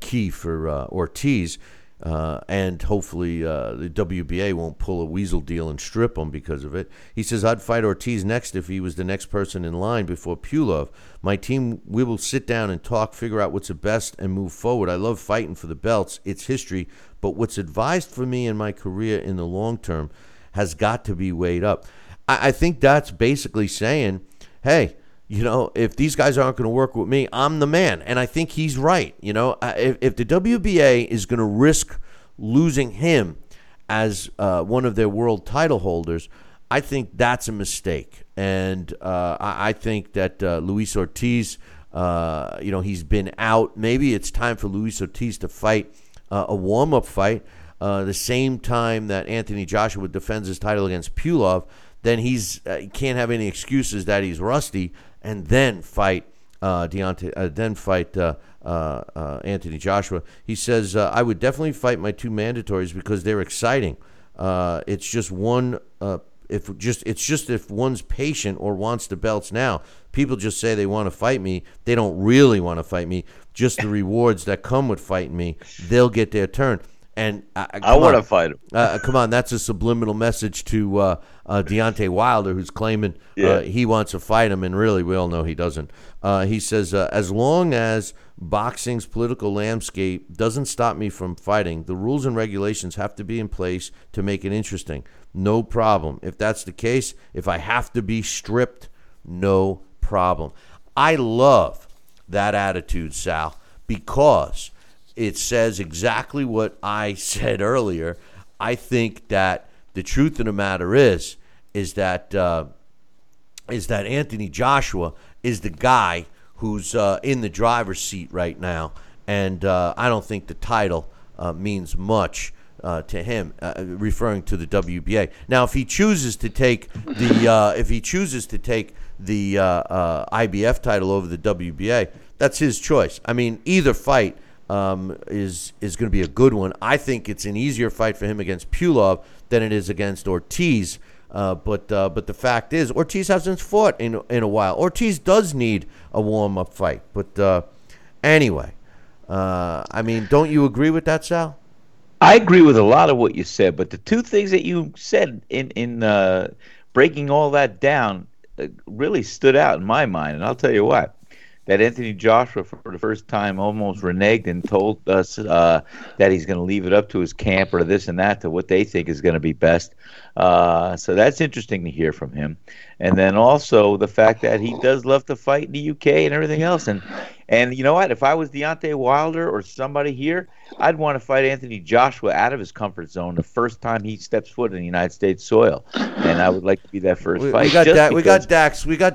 key for Ortiz, and hopefully the WBA won't pull a weasel deal and strip him because of it. He says, "I'd fight Ortiz next if he was the next person in line before Pulev. My team, we will sit down and talk, figure out what's the best, and move forward. I love fighting for the belts. It's history, but what's advised for me in my career in the long term has got to be weighed up." I think that's basically saying, hey, you know, if these guys aren't going to work with me, I'm the man. And I think he's right. You know, if the WBA is going to risk losing him as one of their world title holders, I think that's a mistake. And I think that Luis Ortiz, he's been out. Maybe it's time for Luis Ortiz to fight a warm-up fight the same time that Anthony Joshua defends his title against Pulev. Then he can't have any excuses that he's rusty, and then fight Anthony Joshua. He says, "I would definitely fight my two mandatories because they're exciting. It's just one. If one's patient or wants the belts now. People just say they want to fight me. They don't really want to fight me. Just the rewards that come with fighting me. They'll get their turn." And I want to fight him. Come on, that's a subliminal message to Deontay Wilder, who's claiming he wants to fight him, and really we all know he doesn't. He says, "As long as boxing's political landscape doesn't stop me from fighting, the rules and regulations have to be in place to make it interesting. No problem. If that's the case, if I have to be stripped, no problem." I love that attitude, Sal, because it says exactly what I said earlier. I think that the truth of the matter is that Anthony Joshua is the guy who's in the driver's seat right now, and I don't think the title means much to him. Referring to the WBA. Now, if he chooses to take the IBF title over the WBA, that's his choice. I mean, either fight is going to be a good one. I think it's an easier fight for him against Pulev than it is against Ortiz. But the fact is, Ortiz hasn't fought in a while. Ortiz does need a warm-up fight. But anyway, I mean, don't you agree with that, Sal? I agree with a lot of what you said, but the two things that you said in breaking all that down really stood out in my mind, and I'll tell you what. That Anthony Joshua, for the first time, almost reneged and told us that he's going to leave it up to his camp or this and that to what they think is going to be best. So that's interesting to hear from him. And then also the fact that he does love to fight in the UK and everything else. And you know what? If I was Deontay Wilder or somebody here, I'd want to fight Anthony Joshua out of his comfort zone the first time he steps foot in the United States soil. And I would like to be that first fight. We got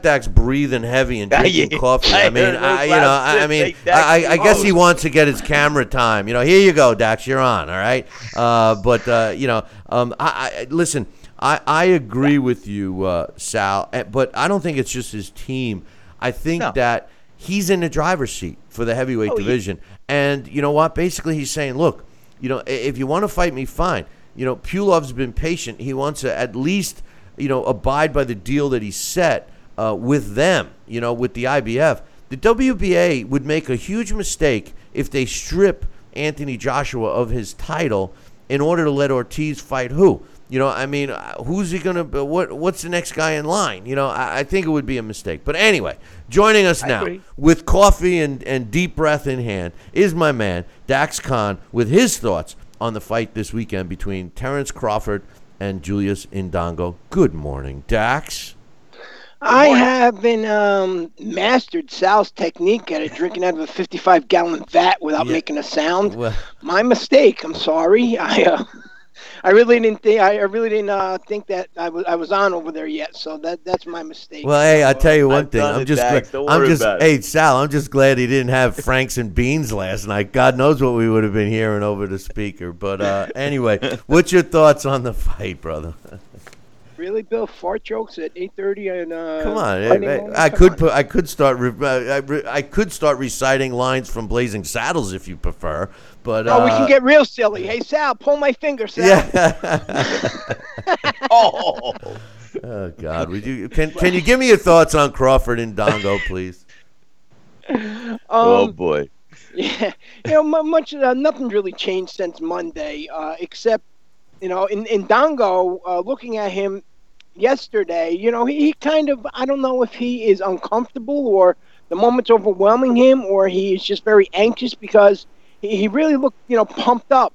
Dax breathing heavy and drinking coffee. I mean, I guess he wants to get his camera time. You know, here you go, Dax. You're on. All right. Listen. I agree with you, Sal. But I don't think it's just his team. I think that he's in the driver's seat for the heavyweight division. Yeah. And you know what? Basically, he's saying, look, you know, if you want to fight me, fine. You know, Pulev's been patient. He wants to at least, you know, abide by the deal that he set with them, you know, with the IBF. The WBA would make a huge mistake if they strip Anthony Joshua of his title in order to let Ortiz fight who? You know, I mean, who's he going to – what's the next guy in line? You know, I think it would be a mistake. But anyway, joining us now with coffee and deep breath in hand is my man, Dax Khan, with his thoughts on the fight this weekend between Terrence Crawford and Julius Indongo. Good morning, Dax. I haven't mastered Sal's technique at drinking out of a 55-gallon vat without making a sound. Well, my mistake. I'm sorry. I really didn't think that I was on over there yet, so that's my mistake. Well, hey, I'll tell you one thing. Hey, Sal, I'm just glad he didn't have Franks and Beans last night. God knows what we would have been hearing over the speaker. But anyway, what's your thoughts on the fight, brother? Really, Bill? Fart jokes at 8:30 and come on, I could start reciting lines from Blazing Saddles if you prefer. But we can get real silly. Hey, Sal, pull my finger, Sal. Yeah. Oh God! Would you can you give me your thoughts on Crawford and Dongo, please? Oh boy. Yeah, you know, nothing really changed since Monday, except. You know, in Dongo, looking at him yesterday, you know, he kind of, I don't know if he is uncomfortable or the moment's overwhelming him or he is just very anxious because he really looked, you know, pumped up.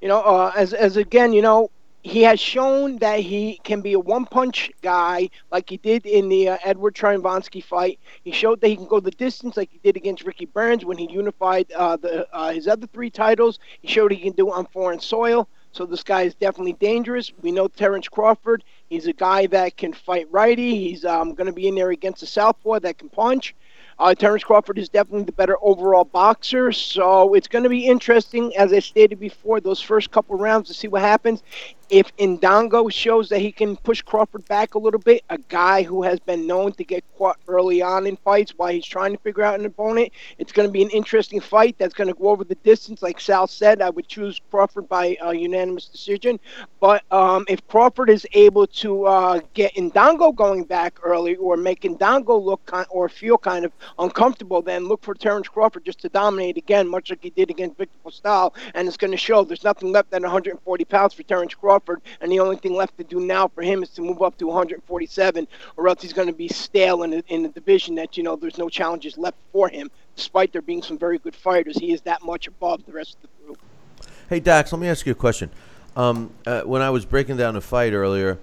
You know, as again, you know, he has shown that he can be a one-punch guy like he did in the Edward Chirivonski fight. He showed that he can go the distance like he did against Ricky Burns when he unified his other three titles. He showed he can do it on foreign soil. So this guy is definitely dangerous. We know Terrence Crawford. He's a guy that can fight righty. He's going to be in there against a southpaw that can punch. Terrence Crawford is definitely the better overall boxer. So it's going to be interesting, as I stated before, those first couple rounds to see what happens. If Indongo shows that he can push Crawford back a little bit, a guy who has been known to get caught early on in fights while he's trying to figure out an opponent, it's going to be an interesting fight that's going to go over the distance. Like Sal said, I would choose Crawford by unanimous decision. But if Crawford is able to get Indongo going back early or make Indongo look or feel kind of uncomfortable, then look for Terrence Crawford just to dominate again, much like he did against Victor Postal. And it's going to show there's nothing left than 140 pounds for Terrence Crawford. And the only thing left to do now for him is to move up to 147, or else he's going to be stale in the division that, you know, there's no challenges left for him. Despite there being some very good fighters, he is that much above the rest of the group. Hey, Dax, let me ask you a question. When I was breaking down the fight earlier,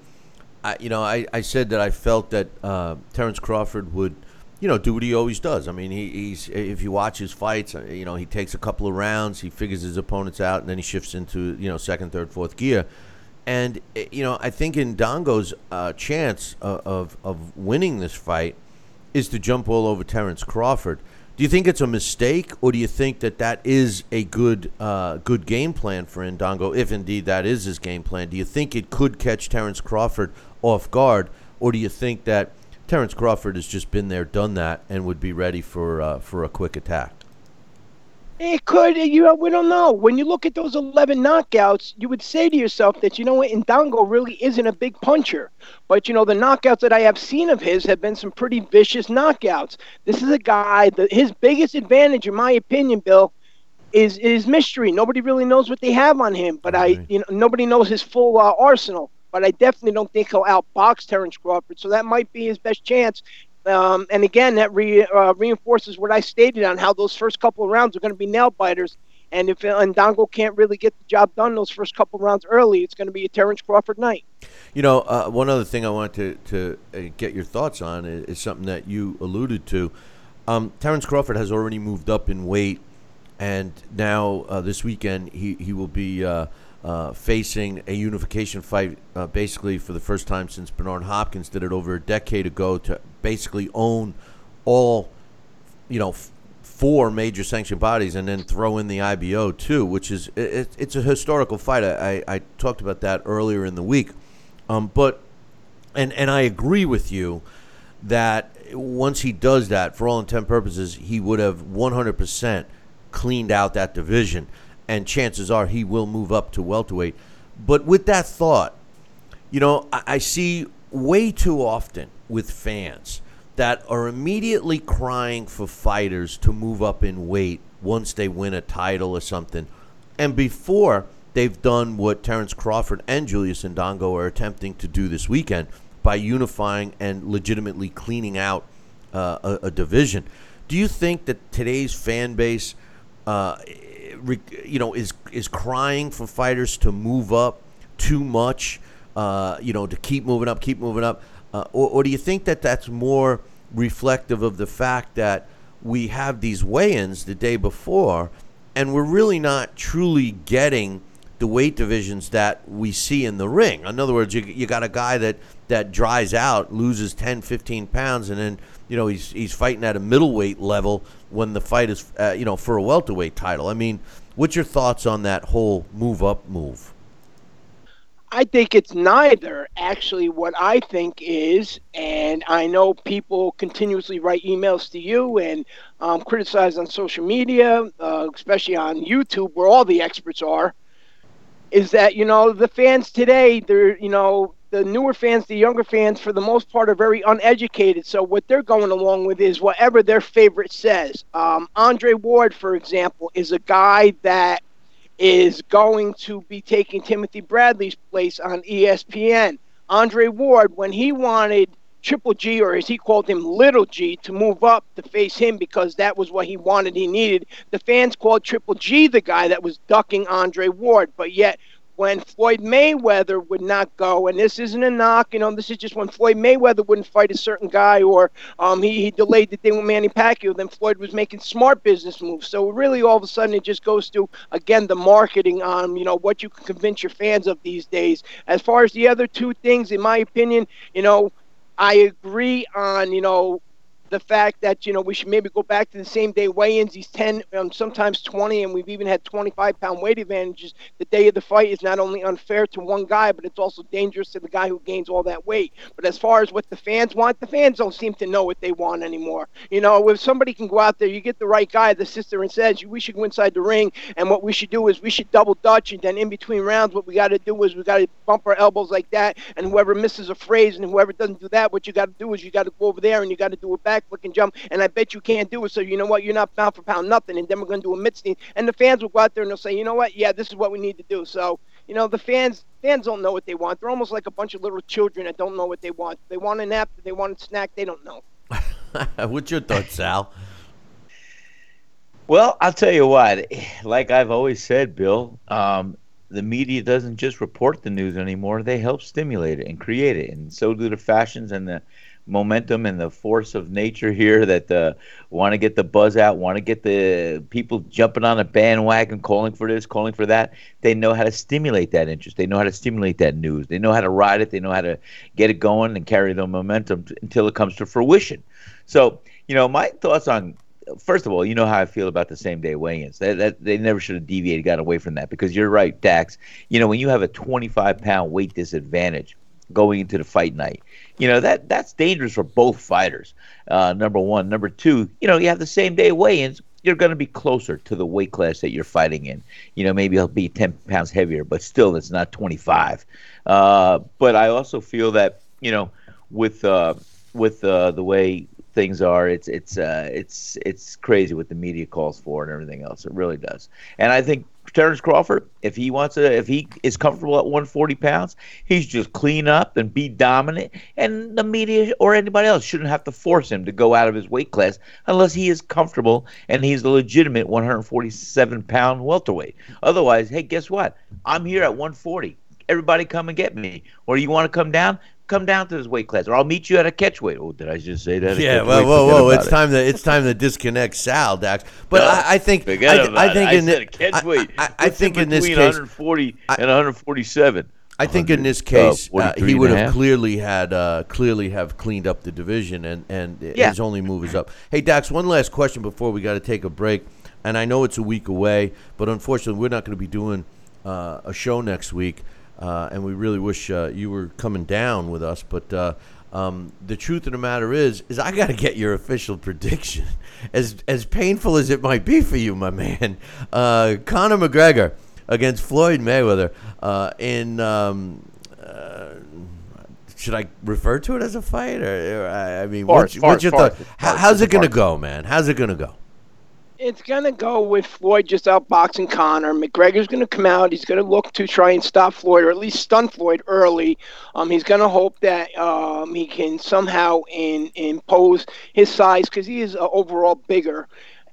I said that I felt that Terrence Crawford would, you know, do what he always does. I mean, he's if you watch his fights, you know, he takes a couple of rounds, he figures his opponents out, and then he shifts into, you know, second, third, fourth gear. And, you know, I think Indongo's chance of winning this fight is to jump all over Terrence Crawford. Do you think it's a mistake, or do you think that is a good game plan for Indongo, if indeed that is his game plan? Do you think it could catch Terrence Crawford off guard, or do you think that Terrence Crawford has just been there, done that, and would be ready for a quick attack. It could. We don't know. When you look at those 11 knockouts, you would say to yourself that, you know what, Indongo really isn't a big puncher. But, you know, the knockouts that I have seen of his have been some pretty vicious knockouts. This is a guy, his biggest advantage, in my opinion, Bill, is mystery. Nobody really knows what they have on him. But nobody knows his full arsenal. But I definitely don't think he'll outbox Terrence Crawford. So that might be his best chance. And again, that reinforces what I stated on how those first couple of rounds are going to be nail-biters. And if Indongo can't really get the job done those first couple of rounds early, it's going to be a Terrence Crawford night. You know, one other thing I wanted to get your thoughts on is something that you alluded to. Terrence Crawford has already moved up in weight, and now this weekend he will be facing a unification fight basically for the first time since Bernard Hopkins did it over a decade ago to basically own all, you know, four major sanctioned bodies and then throw in the IBO too, which is it's a historical fight. I talked about that earlier in the week. But I agree with you that once he does that, for all intents and purposes, he would have 100% cleaned out that division. And chances are he will move up to welterweight. But with that thought, you know, I see way too often with fans that are immediately crying for fighters to move up in weight once they win a title or something. And before they've done what Terrence Crawford and Julius Indongo are attempting to do this weekend by unifying and legitimately cleaning out a division. Do you think that today's fan base is crying for fighters to move up too much, to keep moving up? Or do you think that that's more reflective of the fact that we have these weigh-ins the day before and we're really not truly getting the weight divisions that we see in the ring? In other words, you got a guy that dries out, loses 10, 15 pounds, and then, you know, he's fighting at a middleweight level when the fight is, for a welterweight title. I mean, what's your thoughts on that whole move-up move? I think it's neither. Actually, what I think is, and I know people continuously write emails to you and criticize on social media, especially on YouTube where all the experts are, is that, you know, the fans today, they're, you know, the newer fans, the younger fans, for the most part, are very uneducated. So what they're going along with is whatever their favorite says. Andre Ward, for example, is a guy that is going to be taking Timothy Bradley's place on ESPN. Andre Ward, when he wanted Triple G, or as he called him, Little G, to move up to face him because that was what he wanted, he needed, the fans called Triple G the guy that was ducking Andre Ward. But yet, when Floyd Mayweather would not go, and this isn't a knock, you know, this is just when Floyd Mayweather wouldn't fight a certain guy, or he delayed the thing with Manny Pacquiao, then Floyd was making smart business moves. So really, all of a sudden, it just goes to, again, the marketing on, you know, what you can convince your fans of these days. As far as the other two things, in my opinion, you know, I agree on, you know, the fact that, you know, we should maybe go back to the same day weigh-ins, these 10, sometimes 20, and we've even had 25-pound weight advantages. The day of the fight is not only unfair to one guy, but it's also dangerous to the guy who gains all that weight. But as far as what the fans want, the fans don't seem to know what they want anymore. You know, if somebody can go out there, you get the right guy, the sister, and says, we should go inside the ring, and what we should do is we should double Dutch, and then in between rounds, what we got to do is we got to bump our elbows like that, and whoever misses a phrase and whoever doesn't do that, what you got to do is you got to go over there and you got to do a back looking jump, and I bet you can't do it, so you know what, you're not pound for pound nothing, and then we're going to do a mid-steam, and the fans will go out there and they'll say, you know what, yeah, this is what we need to do. So, you know, the fans don't know what they want. They're almost like a bunch of little children that don't know what they want. They want a nap, they want a snack, they don't know. What's your thoughts, Sal? Well, I'll tell you what, like I've always said, Bill, the media doesn't just report the news anymore, they help stimulate it and create it, and so do the fashions and the momentum and the force of nature here that want to get the buzz out, want to get the people jumping on a bandwagon, calling for this, calling for that. They know how to stimulate that interest. They know how to stimulate that news. They know how to ride it. They know how to get it going and carry the momentum until it comes to fruition. So, you know, my thoughts on, first of all, you know how I feel about the same-day weigh-ins. They never should have deviated, got away from that, because you're right, Dax. You know, when you have a 25-pound weight disadvantage, going into the fight night. You know, that's dangerous for both fighters, number one. Number two, you know, you have the same day weigh-ins. You're going to be closer to the weight class that you're fighting in. You know, maybe he'll be 10 pounds heavier, but still it's not 25. But I also feel that, you know, with the way things are, it's crazy what the media calls for and everything else. It really does. And I think Terrence Crawford, if he is comfortable at 140 pounds, he's just clean up and be dominant, and the media or anybody else shouldn't have to force him to go out of his weight class unless he is comfortable and he's a legitimate 147-pound welterweight. Otherwise, hey, guess what? I'm here at 140. Everybody come and get me. Or you want to come down? Come down to this weight class, or I'll meet you at a catchweight. Oh, did I just say that? Yeah, whoa. It's time to disconnect, Sal, Dax. But no, I think in this case, 140 and 147. I think in this case, he would have clearly have cleaned up the division, and his only move is up. Hey, Dax, one last question before we got to take a break, and I know it's a week away, but unfortunately, we're not going to be doing a show next week. And we really wish you were coming down with us. But the truth of the matter is I got to get your official prediction. As painful as it might be for you, my man, Conor McGregor against Floyd Mayweather should I refer to it as a fight? How's it going to go, man? How's it going to go? It's going to go with Floyd just outboxing Conor. McGregor's going to come out. He's going to look to try and stop Floyd, or at least stun Floyd early. He's going to hope that he can somehow impose his size, because he is overall bigger.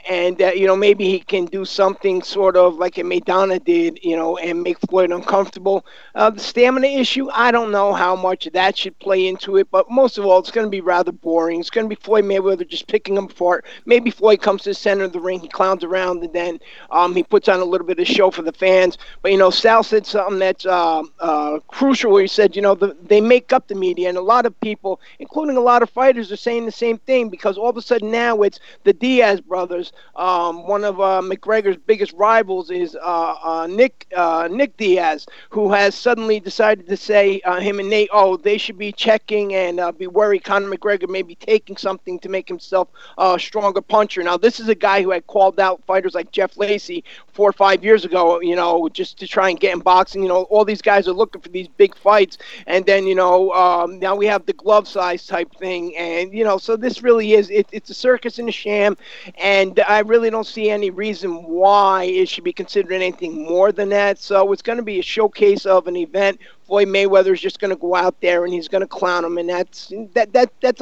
And that, you know, maybe he can do something sort of like a Maidana did, you know, and make Floyd uncomfortable. The stamina issue, I don't know how much that should play into it, but most of all, it's going to be rather boring. It's going to be Floyd Mayweather just picking him apart. Maybe Floyd comes to the center of the ring, he clowns around, and then he puts on a little bit of show for the fans. But, you know, Sal said something that's crucial, where he said, you know, they make up the media, and a lot of people, including a lot of fighters, are saying the same thing, because all of a sudden now it's the Diaz brothers. One of McGregor's biggest rivals is Nick Diaz, who has suddenly decided to say, him and Nate, oh, they should be checking and be worried Conor McGregor may be taking something to make himself a stronger puncher. Now, this is a guy who had called out fighters like Jeff Lacey 4 or 5 years ago, you know, just to try and get in boxing. You know, all these guys are looking for these big fights. And then, you know, now we have the glove size type thing. And, you know, so this really is, it's a circus and a sham. And I really don't see any reason why it should be considered anything more than that. So it's going to be a showcase of an event. Floyd Mayweather is just going to go out there and he's going to clown him, and that's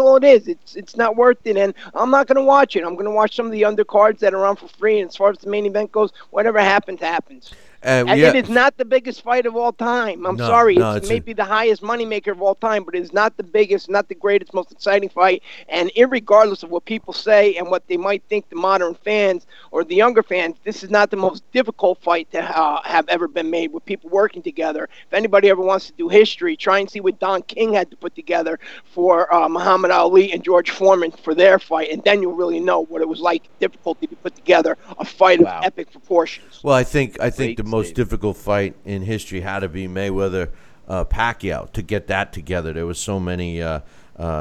all it is. It's not worth it, and I'm not going to watch it. I'm going to watch some of the undercards that are on for free. And as far as the main event goes, whatever happens, happens. And it is not the biggest fight of all time. I'm sorry. It may be the highest moneymaker of all time, but it's not the biggest, not the greatest, most exciting fight. And irregardless of what people say and what they might think, the modern fans or the younger fans, this is not the most difficult fight to have ever been made with people working together. If anybody ever wants to do history, try and see what Don King had to put together for Muhammad Ali and George Foreman for their fight, and then you'll really know what it was like, difficulty to put together a fight of epic proportions. Well, I think the most difficult fight in history had to be Mayweather Pacquiao, to get that together. There was so many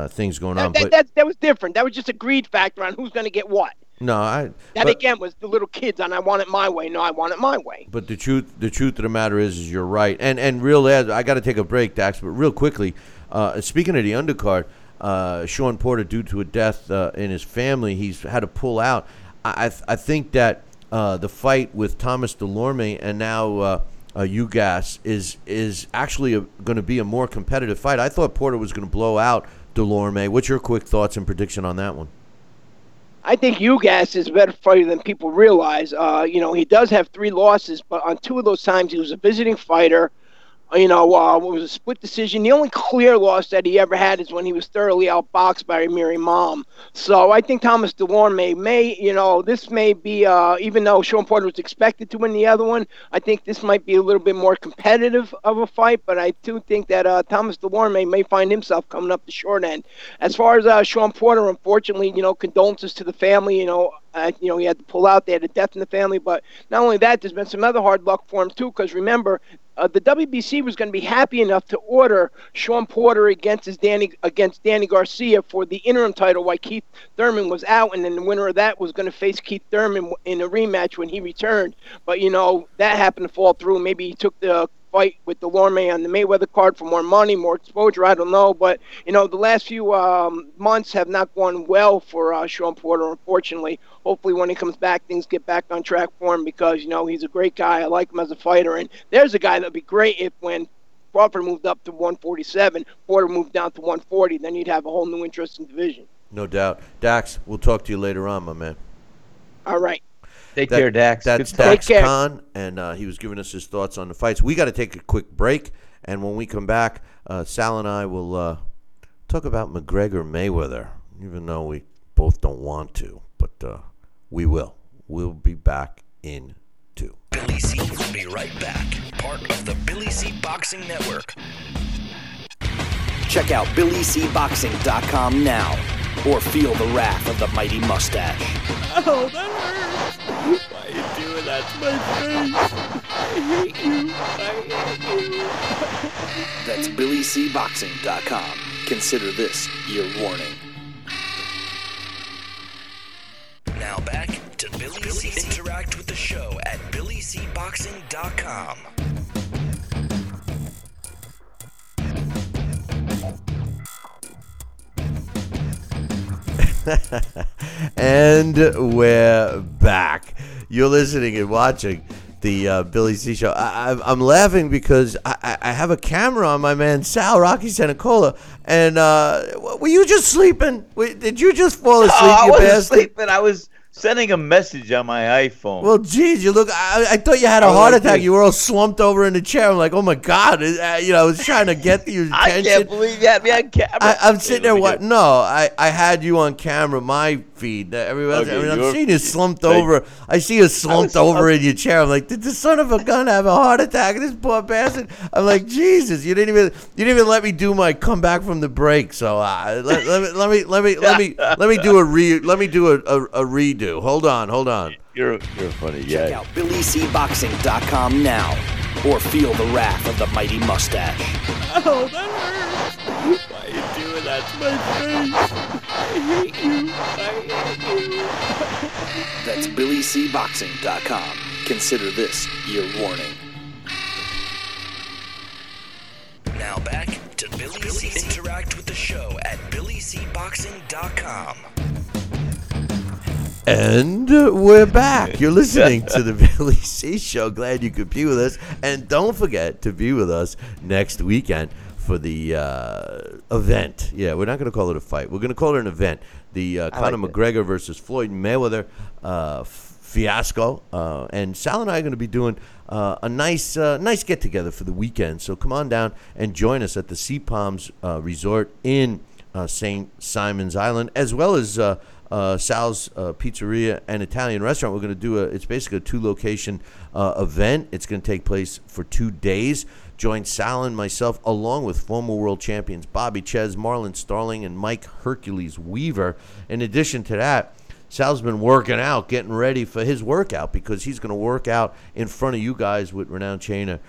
things going on. That was different. That was just a greed factor on who's going to get what. Again was the little kids on I want it my way. No, I want it my way. But the truth of the matter is you're right. And real, I got to take a break, Dax. But real quickly, speaking of the undercard, Shawn Porter, due to a death in his family, he's had to pull out. I think that. The fight with Thomas Dulorme and now UGAS is actually going to be a more competitive fight. I thought Porter was going to blow out Dulorme. What's your quick thoughts and prediction on that one? I think UGAS is a better fighter than people realize. You know, he does have 3 losses, but on 2 of those times he was a visiting fighter. You know, it was a split decision. The only clear loss that he ever had is when he was thoroughly outboxed by Amiri Mom. So I think Thomas Dulorme may be, even though Shawn Porter was expected to win the other one, I think this might be a little bit more competitive of a fight, but I do think that Thomas Dulorme may find himself coming up the short end. As far as Shawn Porter, unfortunately, you know, condolences to the family, you know, he had to pull out. They had a death in the family, but not only that, there's been some other hard luck for him, too, because remember, the WBC was going to be happy enough to order Shawn Porter against Danny Garcia for the interim title while Keith Thurman was out, and then the winner of that was going to face Keith Thurman in a rematch when he returned. But, you know, that happened to fall through. Maybe he took the fight with Dulorme on the Mayweather card for more money, more exposure. I don't know. But, you know, the last few months have not gone well for Shawn Porter, unfortunately. Hopefully when he comes back, things get back on track for him because, you know, he's a great guy. I like him as a fighter. And there's a guy that would be great if when Crawford moved up to 147, Porter moved down to 140. Then you'd have a whole new interesting division. No doubt. Dax, we'll talk to you later on, my man. All right. Take care, Dax. That's Dax Khan, and he was giving us his thoughts on the fights. We got to take a quick break, and when we come back, Sal and I will talk about McGregor Mayweather, even though we both don't want to, but we will. We'll be back in two. Billy C will be right back, part of the Billy C Boxing Network. Check out BillyCBoxing.com now, or feel the wrath of the mighty mustache. Oh, that hurts. Why are you doing that to my face? I hate you. That's BillyCBoxing.com. Consider this your warning. Now back to Billy C. Interact with the show at BillyCBoxing.com. And we're back. You're listening and watching the Billy C Show. I'm laughing because I have a camera on my man Sal Rocky Sanicola. And were you just sleeping? Did you just fall asleep? No, I wasn't sleeping. I was sending a message on my iPhone. Well, geez, you look. I thought you had a heart attack. You were all slumped over in the chair. I'm like, oh my God, you know, I was trying to get your attention. I can't believe you had me on camera. I'm sitting there. What? No, I had you on camera. My feed. Everyone else. Okay, I mean, I'm seeing you slumped over. I see you slumped over in your chair. I'm like, did the son of a gun have a heart attack? This poor bastard. I'm like, Jesus, you didn't even let me do my comeback from the break. So let me do a redo. Hold on. You're funny. Check out BillyCBoxing.com now, or feel the wrath of the mighty mustache. Oh, that hurts! Why are you doing that to my face? I hate you. That's BillyCBoxing.com. Consider this your warning. Now back to Billy C. Interact with the show at BillyCBoxing.com. And we're back. You're listening to the Billy C Show. Glad you could be with us. And don't forget to be with us next weekend for the event. Yeah, we're not going to call it a fight. We're going to call it an event. The Conor McGregor versus Floyd Mayweather fiasco. And Sal and I are going to be doing a nice get-together for the weekend. So come on down and join us at the Sea Palms Resort in St. Simons Island, as well as... Sal's Pizzeria and Italian Restaurant. We're going to do it's basically a two-location event. It's going to take place for 2 days. Join Sal and myself, along with former world champions Bobby Chez, Marlon Starling, and Mike Hercules Weaver. In addition to that, Sal's been working out, getting ready for his workout, because he's going to work out in front of you guys with renowned trainer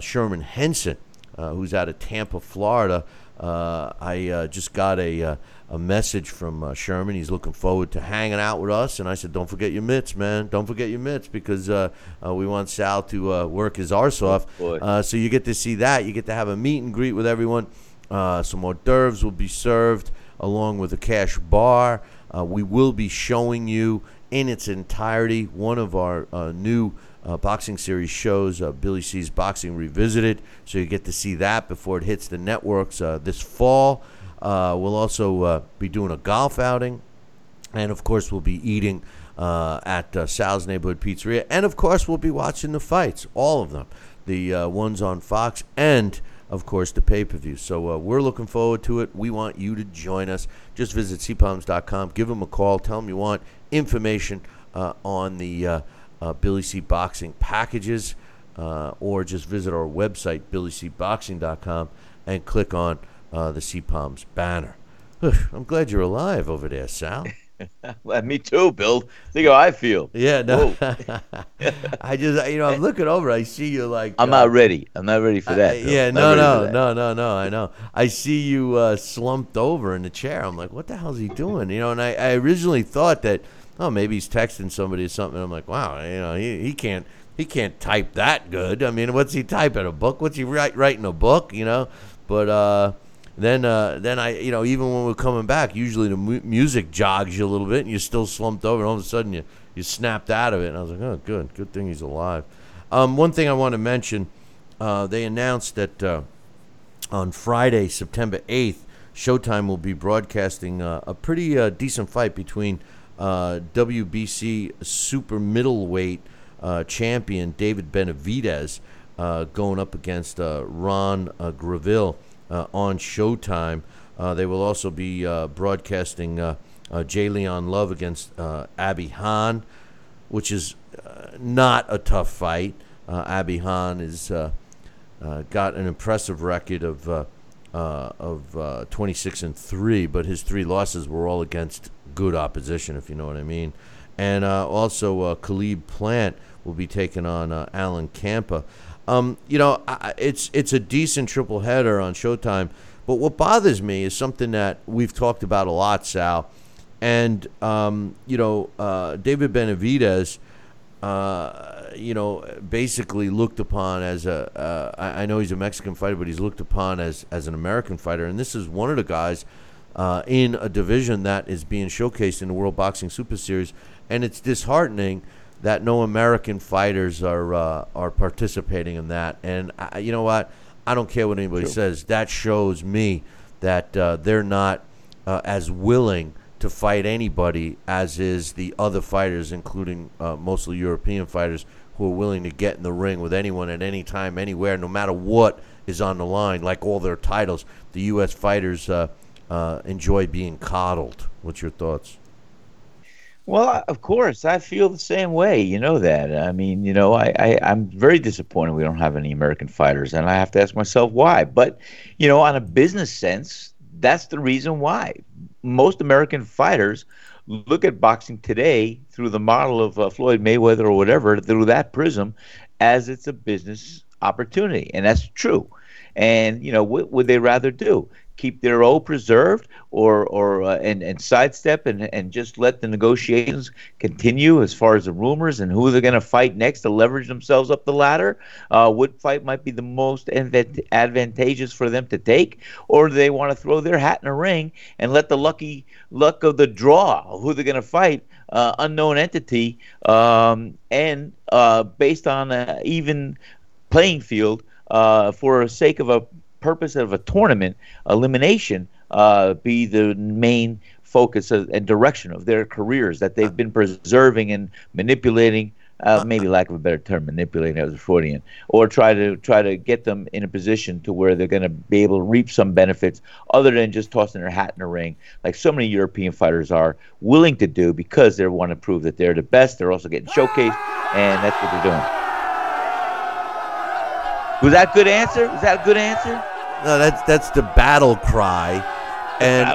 Sherman Henson, who's out of Tampa, Florida. I just got a message from Sherman. He's looking forward to hanging out with us. And I said, don't forget your mitts, man. Don't forget your mitts, because we want Sal to work his arse off. So you get to see that. You get to have a meet and greet with everyone. Some hors d'oeuvres will be served along with a cash bar. We will be showing you in its entirety one of our new boxing series shows, Billy C's Boxing Revisited. So you get to see that before it hits the networks this fall. We'll also be doing a golf outing. And, of course, we'll be eating at Sal's Neighborhood Pizzeria. And, of course, we'll be watching the fights, all of them, the ones on Fox and, of course, the pay-per-view. So we're looking forward to it. We want you to join us. Just visit cpalms.com. Give them a call. Tell them you want information on the Billy C. Boxing packages, or just visit our website, BillyCBoxing.com, and click on the Sea Palms banner. I'm glad you're alive over there, Sal. Me too, Bill. Think how I feel. Yeah, no. I just, you know, I'm looking over. I see you like. I'm not ready. I'm not ready for that. Yeah, no. I know. I see you slumped over in the chair. I'm like, what the hell's he doing? You know, and I originally thought that, oh, maybe he's texting somebody or something. I'm like, wow, you know, he can't type that good. I mean, what's he typing? A book? What's he writing a book? You know, but. Then I, you know, even when we're coming back, usually the music jogs you a little bit, and you're still slumped over, and all of a sudden you snapped out of it. And I was like, oh, good thing he's alive. One thing I want to mention, they announced that on Friday, September 8th, Showtime will be broadcasting a pretty decent fight between WBC super middleweight champion David Benavidez going up against Ron Graville. On Showtime, they will also be broadcasting Jayleon Love against Abi Khan, which is not a tough fight. Abi Khan has got an impressive record of 26-3, but his three losses were all against good opposition, if you know what I mean. And also Khalid Plant will be taking on Alan Campa. You know, it's a decent triple header on Showtime, but what bothers me is something that we've talked about a lot, Sal, and, you know, David Benavidez, you know, basically looked upon as I know he's a Mexican fighter, but he's looked upon as an American fighter, and this is one of the guys in a division that is being showcased in the World Boxing Super Series, and it's disheartening that no American fighters are participating in that. And you know what? I don't care what anybody says. That shows me that they're not as willing to fight anybody as is the other fighters, including mostly European fighters, who are willing to get in the ring with anyone at any time, anywhere, no matter what is on the line, like all their titles. The U.S. fighters enjoy being coddled. What's your thoughts? Well, of course, I feel the same way. You know that. I mean, you know, I'm very disappointed we don't have any American fighters, and I have to ask myself why. But, you know, on a business sense, that's the reason why. Most American fighters look at boxing today through the model of Floyd Mayweather or whatever, through that prism, as it's a business opportunity, and that's true. And, you know, what would they rather do? Keep their O preserved, or sidestep and just let the negotiations continue as far as the rumors and who they're going to fight next to leverage themselves up the ladder? What fight might be the most advantageous for them to take? Or do they want to throw their hat in a ring and let the luck of the draw, who they're going to fight, unknown entity, and based on an even playing field for the sake of a purpose of a tournament, elimination be the main focus and direction of their careers that they've been preserving and manipulating, maybe lack of a better term, manipulating as a Freudian, or try to get them in a position to where they're going to be able to reap some benefits other than just tossing their hat in a ring, like so many European fighters are willing to do because they want to prove that they're the best. They're also getting showcased, and that's what they're doing. Was that a good answer? No, that's the battle cry, and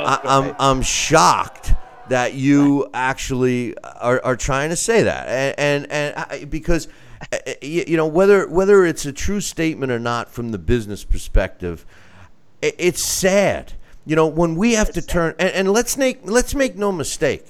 I'm shocked that you actually are trying to say that, and because you know whether it's a true statement or not from the business perspective, it's sad. You know, when we have to turn and let's make no mistake.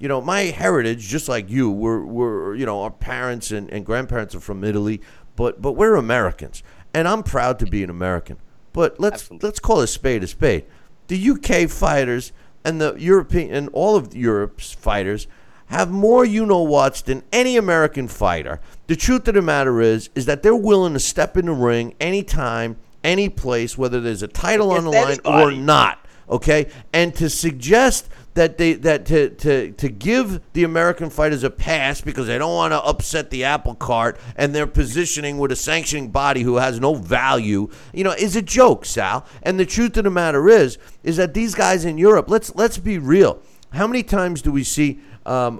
You know, my heritage, just like you, we're you know, our parents and grandparents are from Italy. But we're Americans, and I'm proud to be an American. But let's call a spade a spade. The UK fighters and the European and all of Europe's fighters have more you-know-whats than any American fighter. The truth of the matter is that they're willing to step in the ring anytime, any place, whether there's a title on the line or not. Okay, and to suggest that to give the American fighters a pass because they don't want to upset the apple cart and their positioning with a sanctioning body who has no value, you know, is a joke, Sal. And the truth of the matter is that these guys in Europe, let's be real. How many times do we see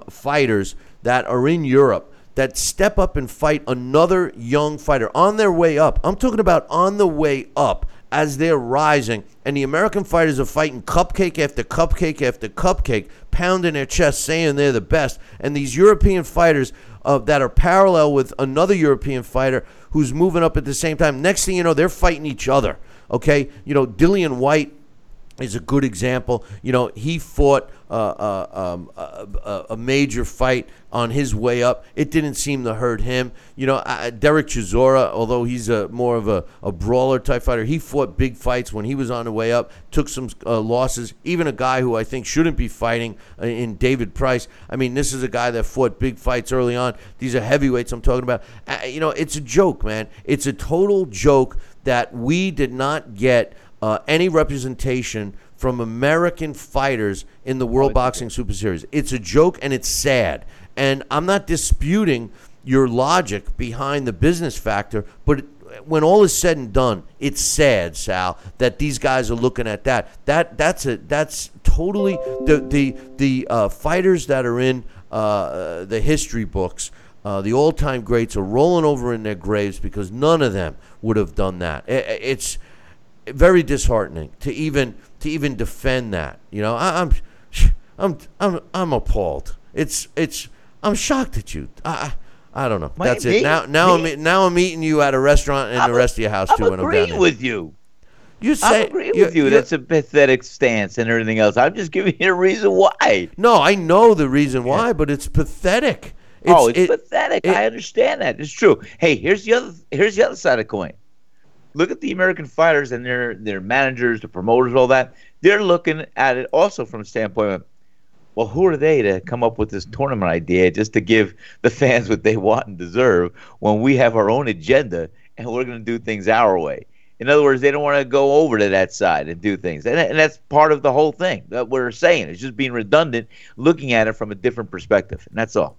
fighters that are in Europe that step up and fight another young fighter on their way up? I'm talking about on the way up. as they're rising, and the American fighters are fighting cupcake after cupcake after cupcake, pounding their chest, saying they're the best. And these European fighters that are parallel with another European fighter who's moving up at the same time, next thing you know, they're fighting each other, okay? You know, Dillian White is a good example. You know, he fought a major fight on his way up. It didn't seem to hurt him. You know, Derek Chisora, although he's more of a brawler type fighter, he fought big fights when he was on the way up, took some losses. Even a guy who I think shouldn't be fighting in David Price. I mean, this is a guy that fought big fights early on. These are heavyweights I'm talking about. You know, it's a joke, man. It's a total joke that we did not get any representation from American fighters in the World Boxing Super Series. It's a joke and it's sad. And I'm not disputing your logic behind the business factor, but when all is said and done, it's sad, Sal, that these guys are looking at that. That's totally the fighters that are in the history books. The all-time greats are rolling over in their graves because none of them would have done that. It's very disheartening to even defend that. You know, I'm appalled. I'm shocked at you. I don't know. That's it. Now I'm eating you at a restaurant and the rest of your house too. When I'm down there. With you. I agree with you. That's a pathetic stance and everything else. I'm just giving you a reason why. No, I know the reason why, but it's pathetic. It's pathetic. I understand that. It's true. Hey, here's the other side of the coin. Look at the American fighters and their managers, the promoters, all that. They're looking at it also from a standpoint of, well, who are they to come up with this tournament idea just to give the fans what they want and deserve when we have our own agenda and we're going to do things our way? In other words, they don't want to go over to that side and do things. And that's part of the whole thing that we're saying. It's just being redundant, looking at it from a different perspective, and that's all.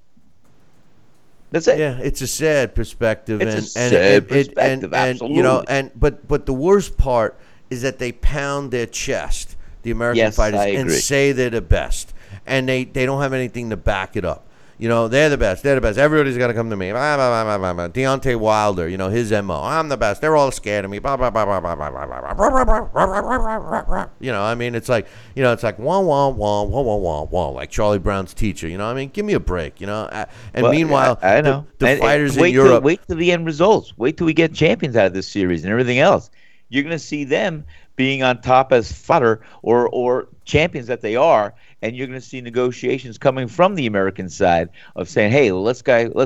That's it. Yeah, it's a sad perspective. Absolutely. You know, but the worst part is that they pound their chest, the American fighters, and say they're the best. And they don't have anything to back it up. You know, they're the best. They're the best. Everybody's got to come to me. Blah, blah, blah, blah, blah. Deontay Wilder, you know, his MO. I'm the best. They're all scared of me. Blah, blah, blah, blah, blah, blah, blah, blah, blah. You know, I mean, it's like, wah, wah, wah, wah, wah, wah, wah, like Charlie Brown's teacher. You know, I mean, give me a break, you know. And meanwhile, I know. The fighters in Europe. Wait till the end results. Wait till we get champions out of this series and everything else. You're going to see them being on top as fodder or champions that they are, and you're going to see negotiations coming from the American side of saying, hey, let's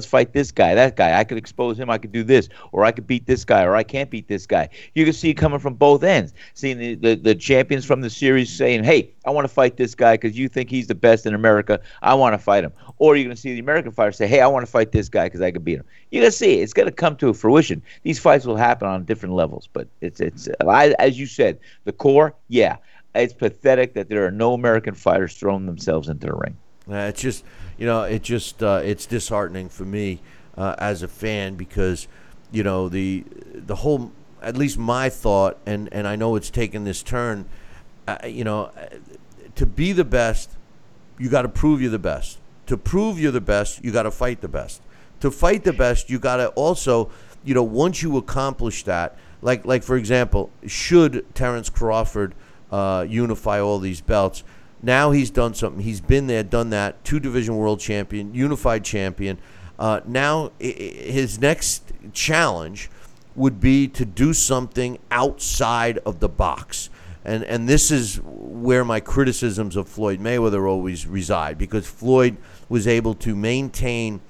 fight this guy, that guy. I could expose him. I could do this, or I could beat this guy, or I can't beat this guy. You can see it coming from both ends, seeing the champions from the series saying, hey, I want to fight this guy because you think he's the best in America. I want to fight him. Or you're going to see the American fighter say, hey, I want to fight this guy because I could beat him. You're going to see it. It's going to come to fruition. These fights will happen on different levels, but it's as you said, the core, yeah. It's pathetic that there are no American fighters throwing themselves into the ring. It's just, you know, it's disheartening for me as a fan because, you know, the whole, at least my thought, and I know it's taken this turn, you know, to be the best, you got to prove you're the best. To prove you're the best, you got to fight the best. To fight the best, you got to also, you know, once you accomplish that, like for example, should Terrence Crawford unify all these belts. Now he's done something. He's been there, done that. 2-division world champion, unified champion. Now his next challenge would be to do something outside of the box. And this is where my criticisms of Floyd Mayweather always reside, because Floyd was able to maintain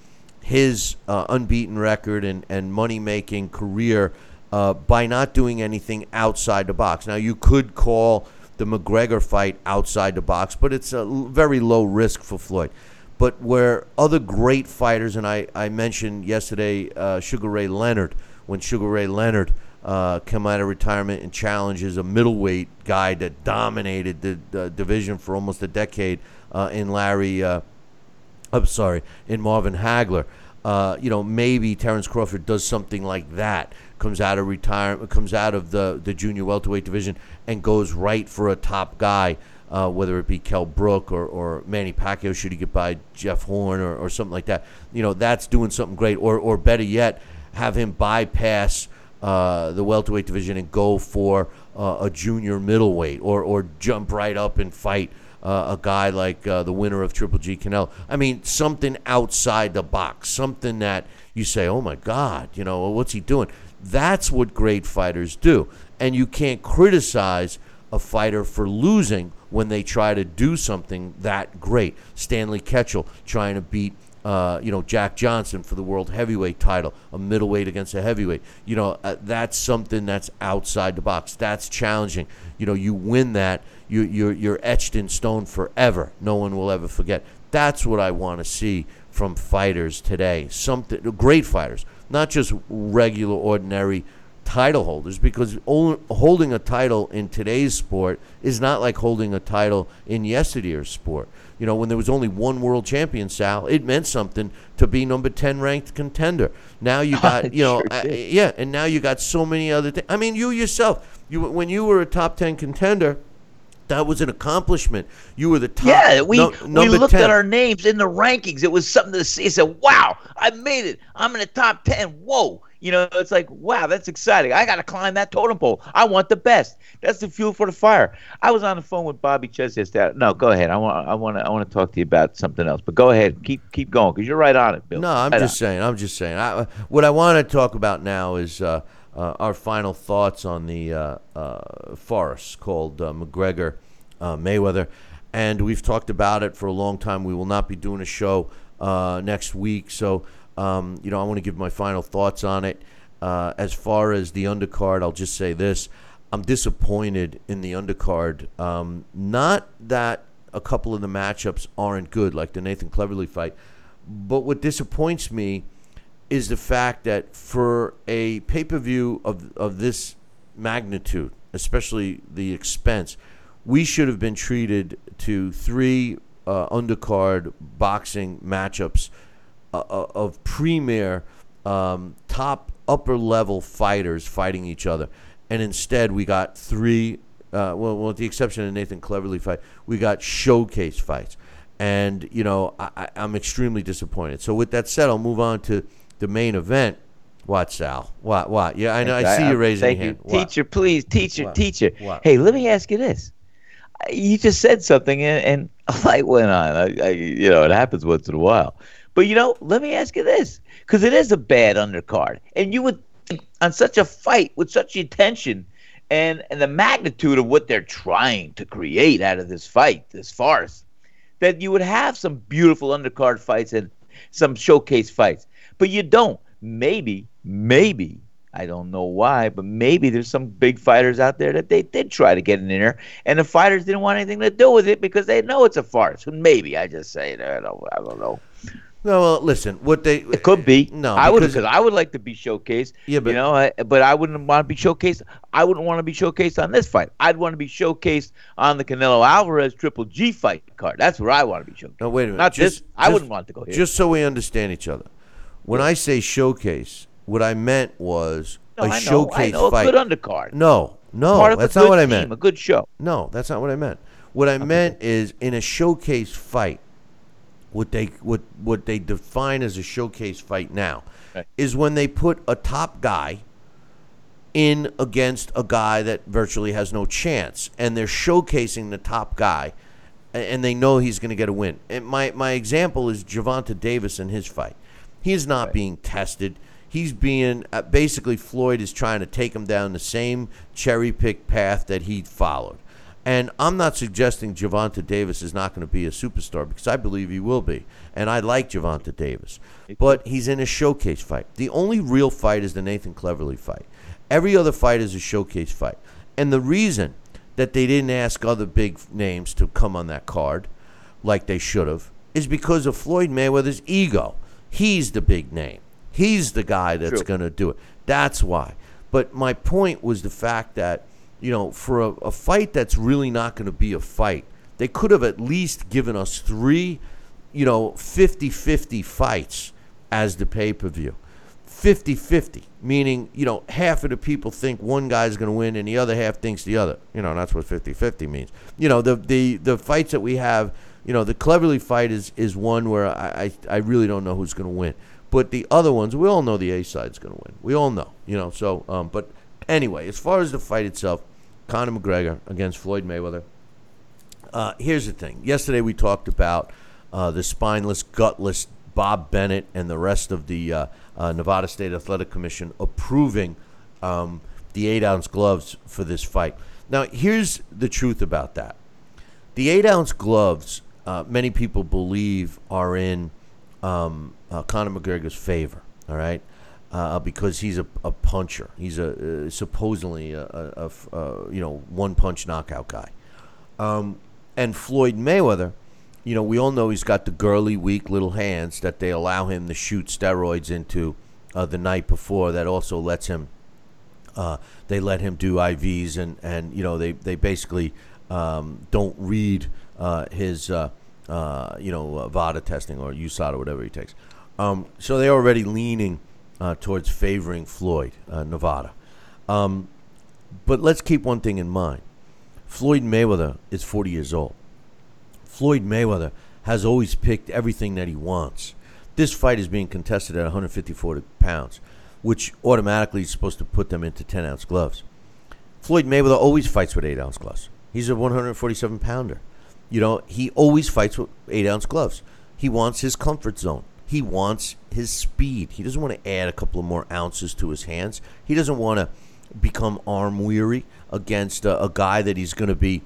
his unbeaten record and money-making career by not doing anything outside the box. Now, you could call the McGregor fight outside the box, but it's a very low risk for Floyd. But where other great fighters, and I mentioned yesterday Sugar Ray Leonard, when Sugar Ray Leonard came out of retirement and challenges a middleweight guy that dominated the division for almost a decade in Marvin Hagler. You know, maybe Terrence Crawford does something like that, comes out of retirement, comes out of the junior welterweight division and goes right for a top guy, whether it be Kell Brook or Manny Pacquiao, should he get by Jeff Horn or something like that. You know, that's doing something great. Or better yet, have him bypass the welterweight division and go for a junior middleweight, or jump right up and fight a guy like the winner of Triple G Canelo. I mean, something outside the box, something that you say, oh, my God, you know, what's he doing? That's what great fighters do. And you can't criticize a fighter for losing when they try to do something that great. Stanley Ketchel trying to beat Jack Johnston for the world heavyweight title, a middleweight against a heavyweight. You know, that's something that's outside the box. That's challenging. You know, you win that, you're etched in stone forever. No one will ever forget. That's what I want to see from fighters today. Something, great fighters, not just regular, ordinary title holders, because holding a title in today's sport is not like holding a title in yesteryear's sport. You know, when there was only one world champion, Sal, it meant something to be number 10 ranked contender. Now you got, and now you got so many other things. I mean, you yourself, when you were a top 10 contender, that was an accomplishment. You were the top. Yeah, we looked 10. At our names in the rankings. It was something to see. You said, wow, I made it. I'm in the top 10. Whoa. You know, it's like, wow, that's exciting. I got to climb that totem pole. I want the best. That's the fuel for the fire. I was on the phone with Bobby Chez yesterday. No, go ahead. I want to talk to you about something else. But go ahead. Keep going, because you're right on it, Bill. No, I'm just saying. What I want to talk about now is our final thoughts on the farce called McGregor Mayweather. And we've talked about it for a long time. We will not be doing a show next week, so... I want to give my final thoughts on it. As far as the undercard, I'll just say this. I'm disappointed in the undercard. Not that a couple of the matchups aren't good, like the Nathan Cleverley fight, but what disappoints me is the fact that for a pay-per-view of this magnitude, especially the expense, we should have been treated to three undercard boxing matchups of premier top upper level fighters fighting each other, and instead we got three with the exception of the Nathan Cleverley fight, we got showcase fights, and I'm extremely disappointed. So with that said, I'll move on to the main event. What, Sal? What? Yeah, I know. I see you raising your hand. Teacher, please, teacher. What? Hey, let me ask you this. You just said something, and a light went on. I it happens once in a while. But, let me ask you this, because it is a bad undercard. And you would think on such a fight with such attention and the magnitude of what they're trying to create out of this fight, this farce, that you would have some beautiful undercard fights and some showcase fights. But you don't. Maybe, I don't know why, but maybe there's some big fighters out there that they did try to get in there, and the fighters didn't want anything to do with it because they know it's a farce. Maybe, I just say it. I don't know. No, well, listen. It could be. No, I would like to be showcased. Yeah, but but I wouldn't want to be showcased. I wouldn't want to be showcased on this fight. I'd want to be showcased on the Canelo Alvarez Triple G fight card. That's where I want to be showcased. No, wait a minute. Not just this. I wouldn't want to go here. Just so we understand each other, when I say showcase, what I meant was showcase fight. A good undercard. No, that's not what I meant. A good show. No, that's not what I meant. What I meant is in a showcase fight. What they define as a showcase fight now is when they put a top guy in against a guy that virtually has no chance, and they're showcasing the top guy, and they know he's going to get a win. And my example is Gervonta Davis in his fight. He is not being tested. He's being basically Floyd is trying to take him down the same cherry-pick path that he followed. And I'm not suggesting Gervonta Davis is not going to be a superstar, because I believe he will be. And I like Gervonta Davis. But he's in a showcase fight. The only real fight is the Nathan Cleverley fight. Every other fight is a showcase fight. And the reason that they didn't ask other big names to come on that card, like they should have, is because of Floyd Mayweather's ego. He's the big name. He's the guy that's going to do it. That's why. But my point was the fact that, for a fight that's really not going to be a fight, they could have at least given us three, 50-50 fights as the pay-per-view. 50-50, meaning, half of the people think one guy's going to win and the other half thinks the other. That's what 50-50 means. The fights that we have, the Cleverley fight is one where I really don't know who's going to win. But the other ones, we all know the A side's going to win. We all know, you know. So, but anyway, as far as the fight itself, Conor McGregor against Floyd Mayweather. Here's the thing. Yesterday we talked about the spineless, gutless Bob Bennett and the rest of the Nevada State Athletic Commission approving the 8-ounce gloves for this fight. Now, here's the truth about that. The 8-ounce gloves, many people believe, are in Conor McGregor's favor, all right, because he's a puncher. He's supposedly a one-punch knockout guy. And Floyd Mayweather, you know, we all know he's got the girly, weak little hands that they allow him to shoot steroids into the night before. That also lets him, they let him do IVs and you know, they basically don't read his, VADA testing or USADA or whatever he takes. So they're already leaning towards favoring Floyd, Nevada. But let's keep one thing in mind. Floyd Mayweather is 40 years old. Floyd Mayweather has always picked everything that he wants. This fight is being contested at 154 pounds, which automatically is supposed to put them into 10-ounce gloves. Floyd Mayweather always fights with 8-ounce gloves. He's a 147-pounder. You know, he always fights with 8-ounce gloves. He wants his comfort zone. He wants his speed. He doesn't want to add a couple of more ounces to his hands. He doesn't want to become arm weary against a guy that he's going to be,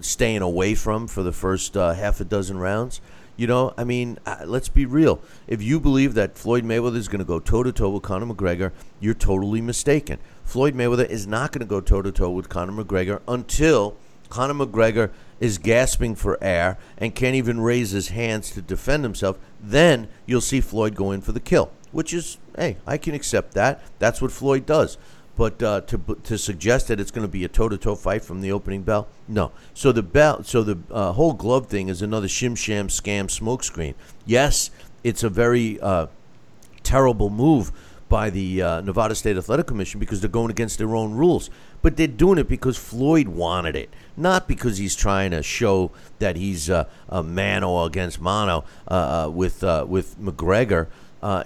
staying away from for the first half a dozen rounds. You know, I mean, let's be real. If you believe that Floyd Mayweather is going to go toe-to-toe with Conor McGregor, you're totally mistaken. Floyd Mayweather is not going to go toe-to-toe with Conor McGregor until Conor McGregor is gasping for air and can't even raise his hands to defend himself. Then you'll see Floyd go in for the kill, which is, hey, I can accept that. That's what Floyd does. But to suggest that it's going to be a toe-to-toe fight from the opening bell, no. So the whole glove thing is another shim sham scam smokescreen. Yes, it's a very terrible move by the Nevada State Athletic Commission because they're going against their own rules. But they're doing it because Floyd wanted it, not because he's trying to show that he's a mano against mano with McGregor.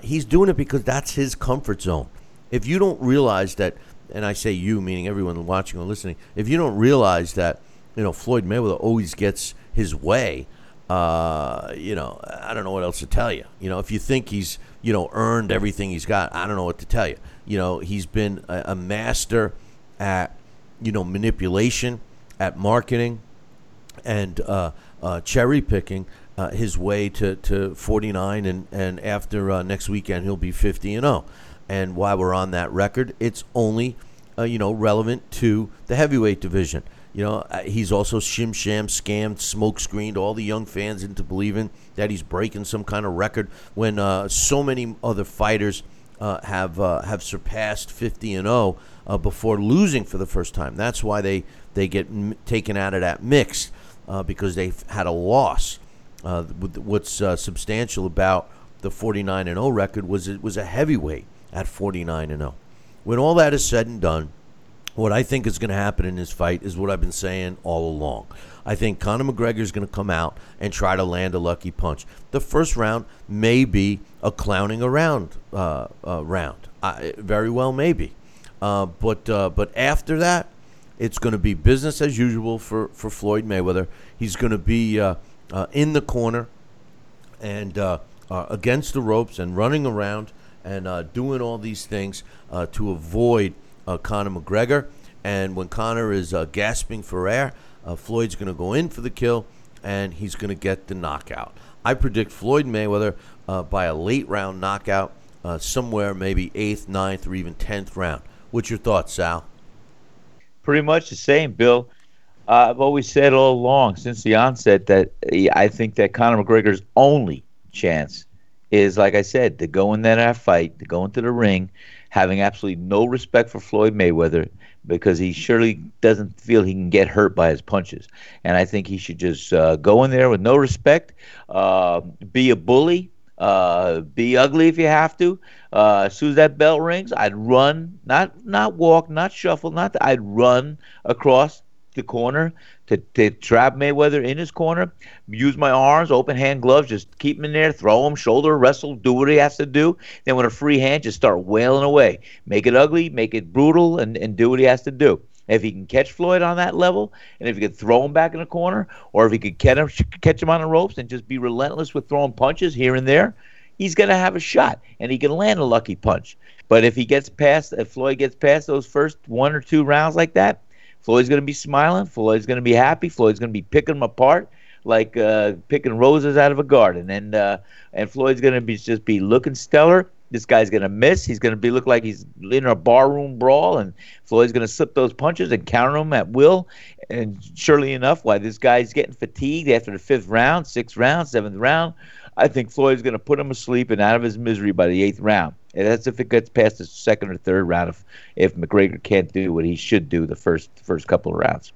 He's doing it because that's his comfort zone. If you don't realize that, and I say you, meaning everyone watching or listening, if you don't realize that, you know, Floyd Mayweather always gets his way, I don't know what else to tell you. You know, if you think he's, you know, earned everything he's got, I don't know what to tell you. You know, he's been a master at, you know, manipulation, at marketing, and cherry picking his way to 49, and after next weekend he'll be 50-0. And while we're on that record, it's only, relevant to the heavyweight division. You know, he's also shim sham scammed, smoke screened all the young fans into believing that he's breaking some kind of record when so many other fighters have surpassed 50-0 before losing for the first time. That's why they get taken out of that mix because they've had a loss. What's substantial about the 49-0 record was it was a heavyweight at 49-0. When all that is said and done, what I think is going to happen in this fight is what I've been saying all along. I think Conor McGregor is going to come out and try to land a lucky punch. The first round may be a clowning around round. Very well maybe. But after that, it's going to be business as usual for Floyd Mayweather. He's going to be in the corner and against the ropes and running around and doing all these things to avoid Conor McGregor. And when Conor is gasping for air, Floyd's going to go in for the kill, and he's going to get the knockout. I predict Floyd Mayweather by a late-round knockout, somewhere maybe 8th, 9th, or even 10th round. What's your thoughts, Sal? Pretty much the same, Bill. I've always said all along since the onset that I think that Conor McGregor's only chance is, like I said, to go in that fight, to go into the ring, having absolutely no respect for Floyd Mayweather because he surely doesn't feel he can get hurt by his punches. And I think he should just go in there with no respect, be a bully, be ugly if you have to. As soon as that bell rings, I'd run, not walk, not shuffle, I'd run across the corner to trap Mayweather in his corner, use my arms, open hand gloves, just keep him in there, throw him, shoulder, wrestle, do what he has to do. Then with a free hand, just start wailing away. Make it ugly, make it brutal, and do what he has to do. If he can catch Floyd on that level, and if he could throw him back in the corner, or if he could catch him on the ropes and just be relentless with throwing punches here and there, he's going to have a shot, and he can land a lucky punch. But if Floyd gets past those first one or two rounds like that, Floyd's going to be smiling, Floyd's going to be happy, Floyd's going to be picking him apart like picking roses out of a garden, and Floyd's going to just be looking stellar. This guy's going to miss. He's going to look like he's in a barroom brawl, and Floyd's going to slip those punches and counter them at will. And surely enough, why this guy's getting fatigued after the fifth round, sixth round, seventh round, I think Floyd's going to put him asleep and out of his misery by the eighth round. And that's if it gets past the second or third round if McGregor can't do what he should do the first couple of rounds.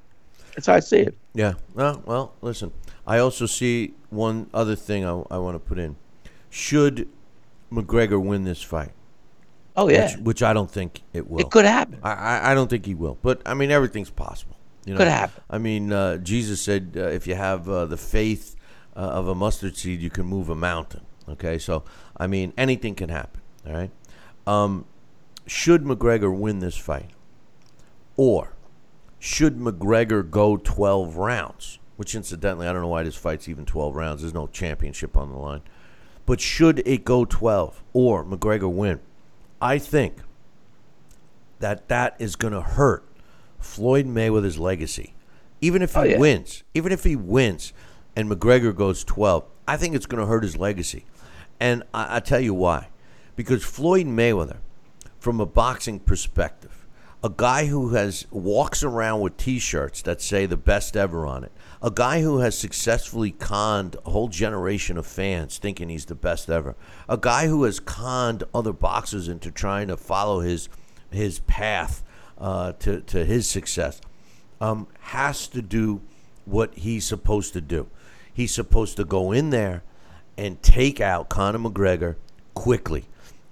That's how I see it. Yeah. Well, listen, I also see one other thing I want to put in. Should McGregor win this fight? Oh, yeah. Which I don't think it will. It could happen. I don't think he will. But, I mean, everything's possible. You know? Could happen. I mean, Jesus said if you have the faith of a mustard seed, you can move a mountain. Okay? So, I mean, anything can happen. All right? Should McGregor win this fight? Or should McGregor go 12 rounds? Which, incidentally, I don't know why this fight's even 12 rounds. There's no championship on the line. But should it go 12 or McGregor win? I think that is going to hurt Floyd Mayweather's legacy. Even if he wins, and McGregor goes 12, I think it's going to hurt his legacy. And I tell you why. Because Floyd Mayweather, from a boxing perspective, a guy who walks around with T-shirts that say the best ever on it, a guy who has successfully conned a whole generation of fans thinking he's the best ever, a guy who has conned other boxers into trying to follow his path to his success, has to do what he's supposed to do. He's supposed to go in there and take out Conor McGregor quickly.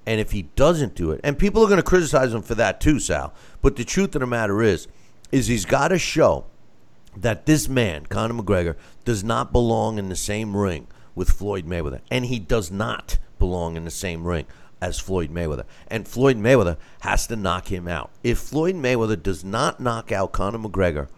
And if he doesn't do it, and people are going to criticize him for that too, Sal, but the truth of the matter is he's got to show that this man, Conor McGregor, does not belong in the same ring with Floyd Mayweather. And he does not belong in the same ring as Floyd Mayweather. And Floyd Mayweather has to knock him out. If Floyd Mayweather does not knock out Conor McGregor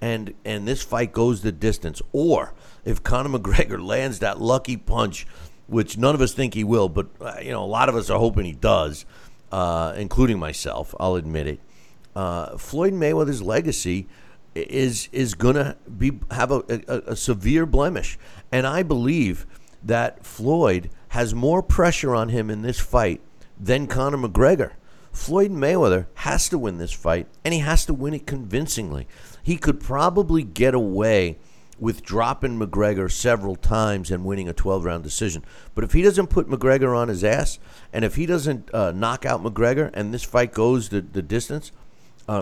and this fight goes the distance, or if Conor McGregor lands that lucky punch, which none of us think he will, but a lot of us are hoping he does, including myself, I'll admit it. Floyd Mayweather's legacy is going to have a severe blemish. And I believe that Floyd has more pressure on him in this fight than Conor McGregor. Floyd Mayweather has to win this fight, and he has to win it convincingly. He could probably get away with dropping McGregor several times and winning a 12-round decision. But if he doesn't put McGregor on his ass, and if he doesn't knock out McGregor, and this fight goes the distance,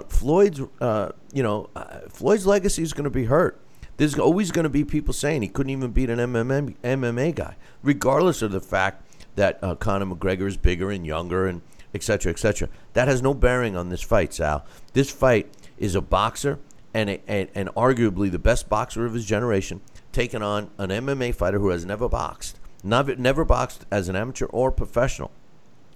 Floyd's legacy is going to be hurt. There's always going to be people saying he couldn't even beat an MMA guy, regardless of the fact that Conor McGregor is bigger and younger and et cetera, et cetera. That has no bearing on this fight, Sal. This fight is a boxer, and arguably the best boxer of his generation, taking on an MMA fighter who has never boxed. Never boxed as an amateur or professional.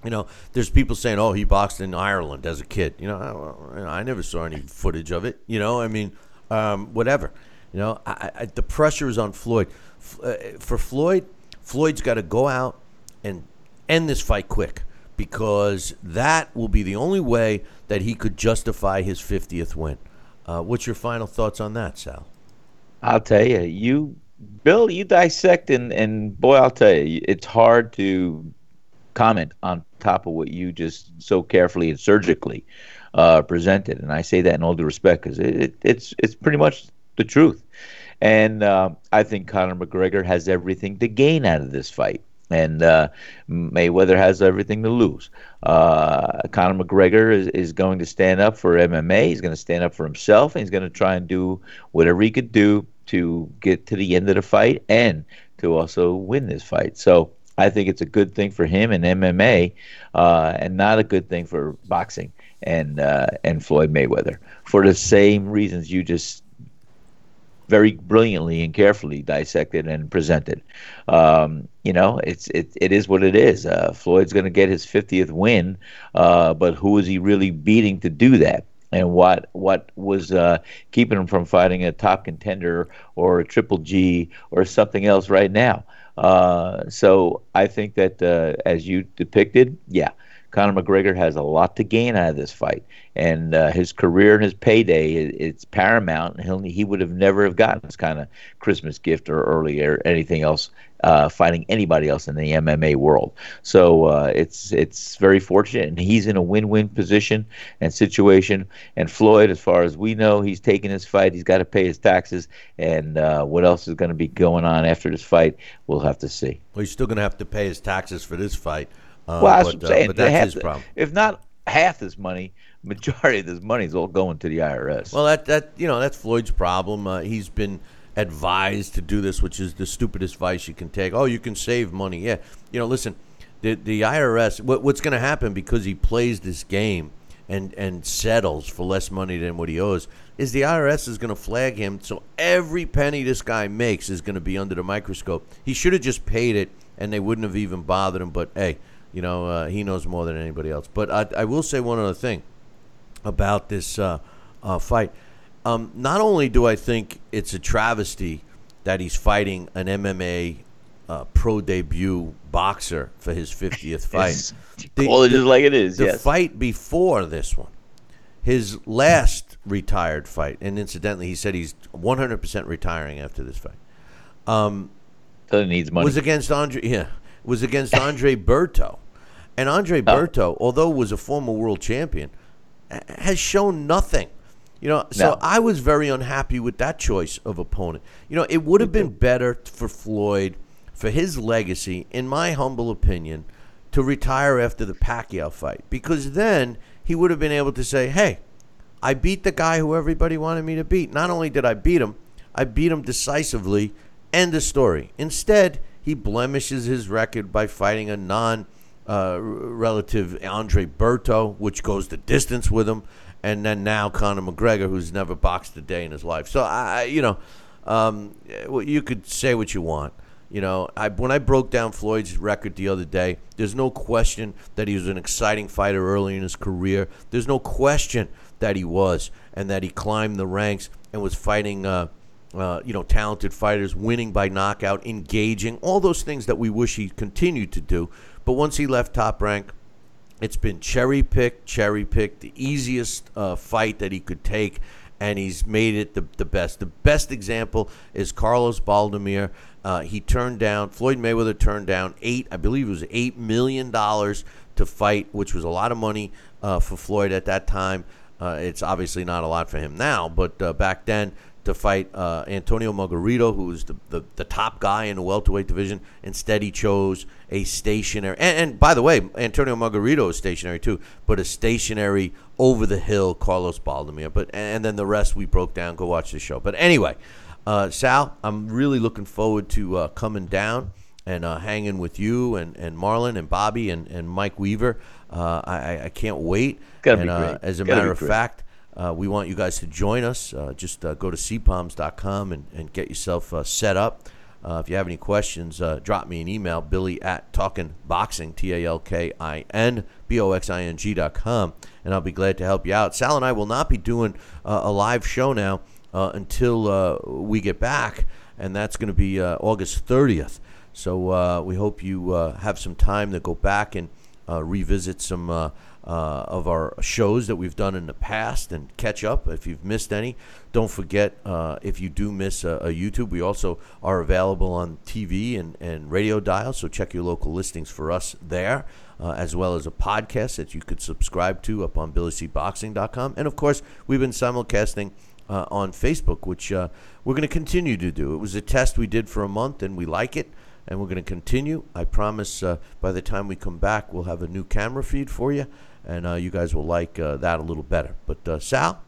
You know, there's people saying, oh, he boxed in Ireland as a kid. You know, I never saw any footage of it. You know, I mean, whatever. You know, the pressure is on Floyd. For Floyd, Floyd's got to go out and end this fight quick, because that will be the only way that he could justify his 50th win. What's your final thoughts on that, Sal? I'll tell you. Bill, you dissect, and boy, I'll tell you, it's hard to comment on top of what you just so carefully and surgically presented. And I say that in all due respect, because it's pretty much the truth. And I think Conor McGregor has everything to gain out of this fight. And Mayweather has everything to lose. Conor McGregor is going to stand up for MMA. He's going to stand up for himself. And he's going to try and do whatever he could do to get to the end of the fight and to also win this fight. So I think it's a good thing for him and MMA, and not a good thing for boxing and Floyd Mayweather, for the same reasons you just very brilliantly and carefully dissected and presented. You know, it is what it is. Floyd's going to get his 50th win, but who is he really beating to do that? And what was keeping him from fighting a top contender or a Triple G or something else right now? So I think that as you depicted, yeah, Conor McGregor has a lot to gain out of this fight, and his career and his payday, it's paramount. He would have never have gotten this kind of Christmas gift or earlier anything else fighting anybody else in the MMA world. So it's very fortunate, and he's in a win-win position and situation. And Floyd, as far as we know, he's taking his fight. He's got to pay his taxes, and what else is going to be going on after this fight, we'll have to see. Well, he's still going to have to pay his taxes for this fight. But that's his problem. If not half this money, majority of this money is all going to the IRS. Well, that's Floyd's problem. He's been advised to do this, which is the stupidest advice you can take. Oh, you can save money. Yeah, listen, the IRS. What's going to happen because he plays this game and settles for less money than what he owes is the IRS is going to flag him. So every penny this guy makes is going to be under the microscope. He should have just paid it, and they wouldn't have even bothered him. But hey. He knows more than anybody else. But I will say one other thing about this fight. Not only do I think it's a travesty that he's fighting an MMA pro debut boxer for his 50th fight. The fight before this one, his last retired fight, and incidentally, he said he's 100% retiring after this fight. So he needs money. Was against Andre Berto. And Andre Berto, although was a former world champion, has shown nothing. So I was very unhappy with that choice of opponent. It would have been better for Floyd, for his legacy, in my humble opinion, to retire after the Pacquiao fight. Because then he would have been able to say, hey, I beat the guy who everybody wanted me to beat. Not only did I beat him decisively. End of story. Instead, he blemishes his record by fighting a non-relative Andre Berto, which goes the distance with him, and then now Conor McGregor, who's never boxed a day in his life. So, you could say what you want. When I broke down Floyd's record the other day, there's no question that he was an exciting fighter early in his career. There's no question that he was, and that he climbed the ranks and was fighting talented fighters, winning by knockout, engaging, all those things that we wish he continued to do. But once he left Top Rank, it's been cherry-picked, the easiest fight that he could take, and he's made it the best. The best example is Carlos Baldemir. Floyd Mayweather turned down $8 million to fight, which was a lot of money for Floyd at that time. It's obviously not a lot for him now, but back then, to fight Antonio Margarito, who was the top guy in the welterweight division. Instead, he chose a stationary. And by the way, Antonio Margarito is stationary too, but a stationary, over-the-hill Carlos Baldemir. And then the rest we broke down. Go watch the show. But anyway, Sal, I'm really looking forward to coming down and hanging with you and Marlon and Bobby and Mike Weaver. I can't wait. As a matter of fact, we want you guys to join us. Just go to cpoms.com and get yourself set up. If you have any questions, drop me an email, billy@talkinboxing.com, and I'll be glad to help you out. Sal and I will not be doing a live show now until we get back, and that's going to be August 30th. So we hope you have some time to go back and revisit some of our shows that we've done in the past and catch up if you've missed any. Don't forget, if you do miss a YouTube, we also are available on TV and radio dials, so check your local listings for us there, as well as a podcast that you could subscribe to up on billycboxing.com. And, of course, we've been simulcasting on Facebook, which we're going to continue to do. It was a test we did for a month, and we like it. And we're going to continue. I promise by the time we come back, we'll have a new camera feed for you, and you guys will like that a little better. But, Sal,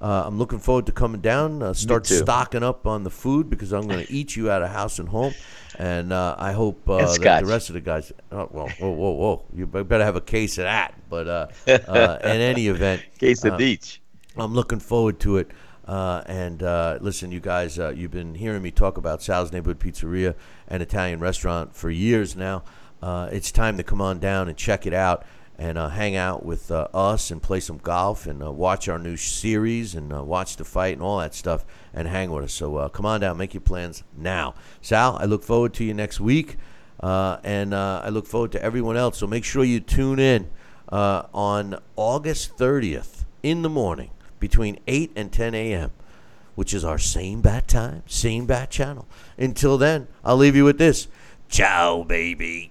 I'm looking forward to coming down. Start stocking up on the food because I'm going to eat you out of house and home. And I hope that the rest of the guys – whoa. You better have a case of that. But in any event – case of each. I'm looking forward to it. Listen, you guys, you've been hearing me talk about Sal's Neighborhood Pizzeria and Italian Restaurant for years now. It's time to come on down and check it out and hang out with us and play some golf and watch our new series and watch the fight and all that stuff and hang with us. So come on down. Make your plans now. Sal, I look forward to you next week, I look forward to everyone else. So make sure you tune in on August 30th in the morning, between 8 and 10 a.m., which is our same bat time, same bat channel. Until then, I'll leave you with this. Ciao, baby.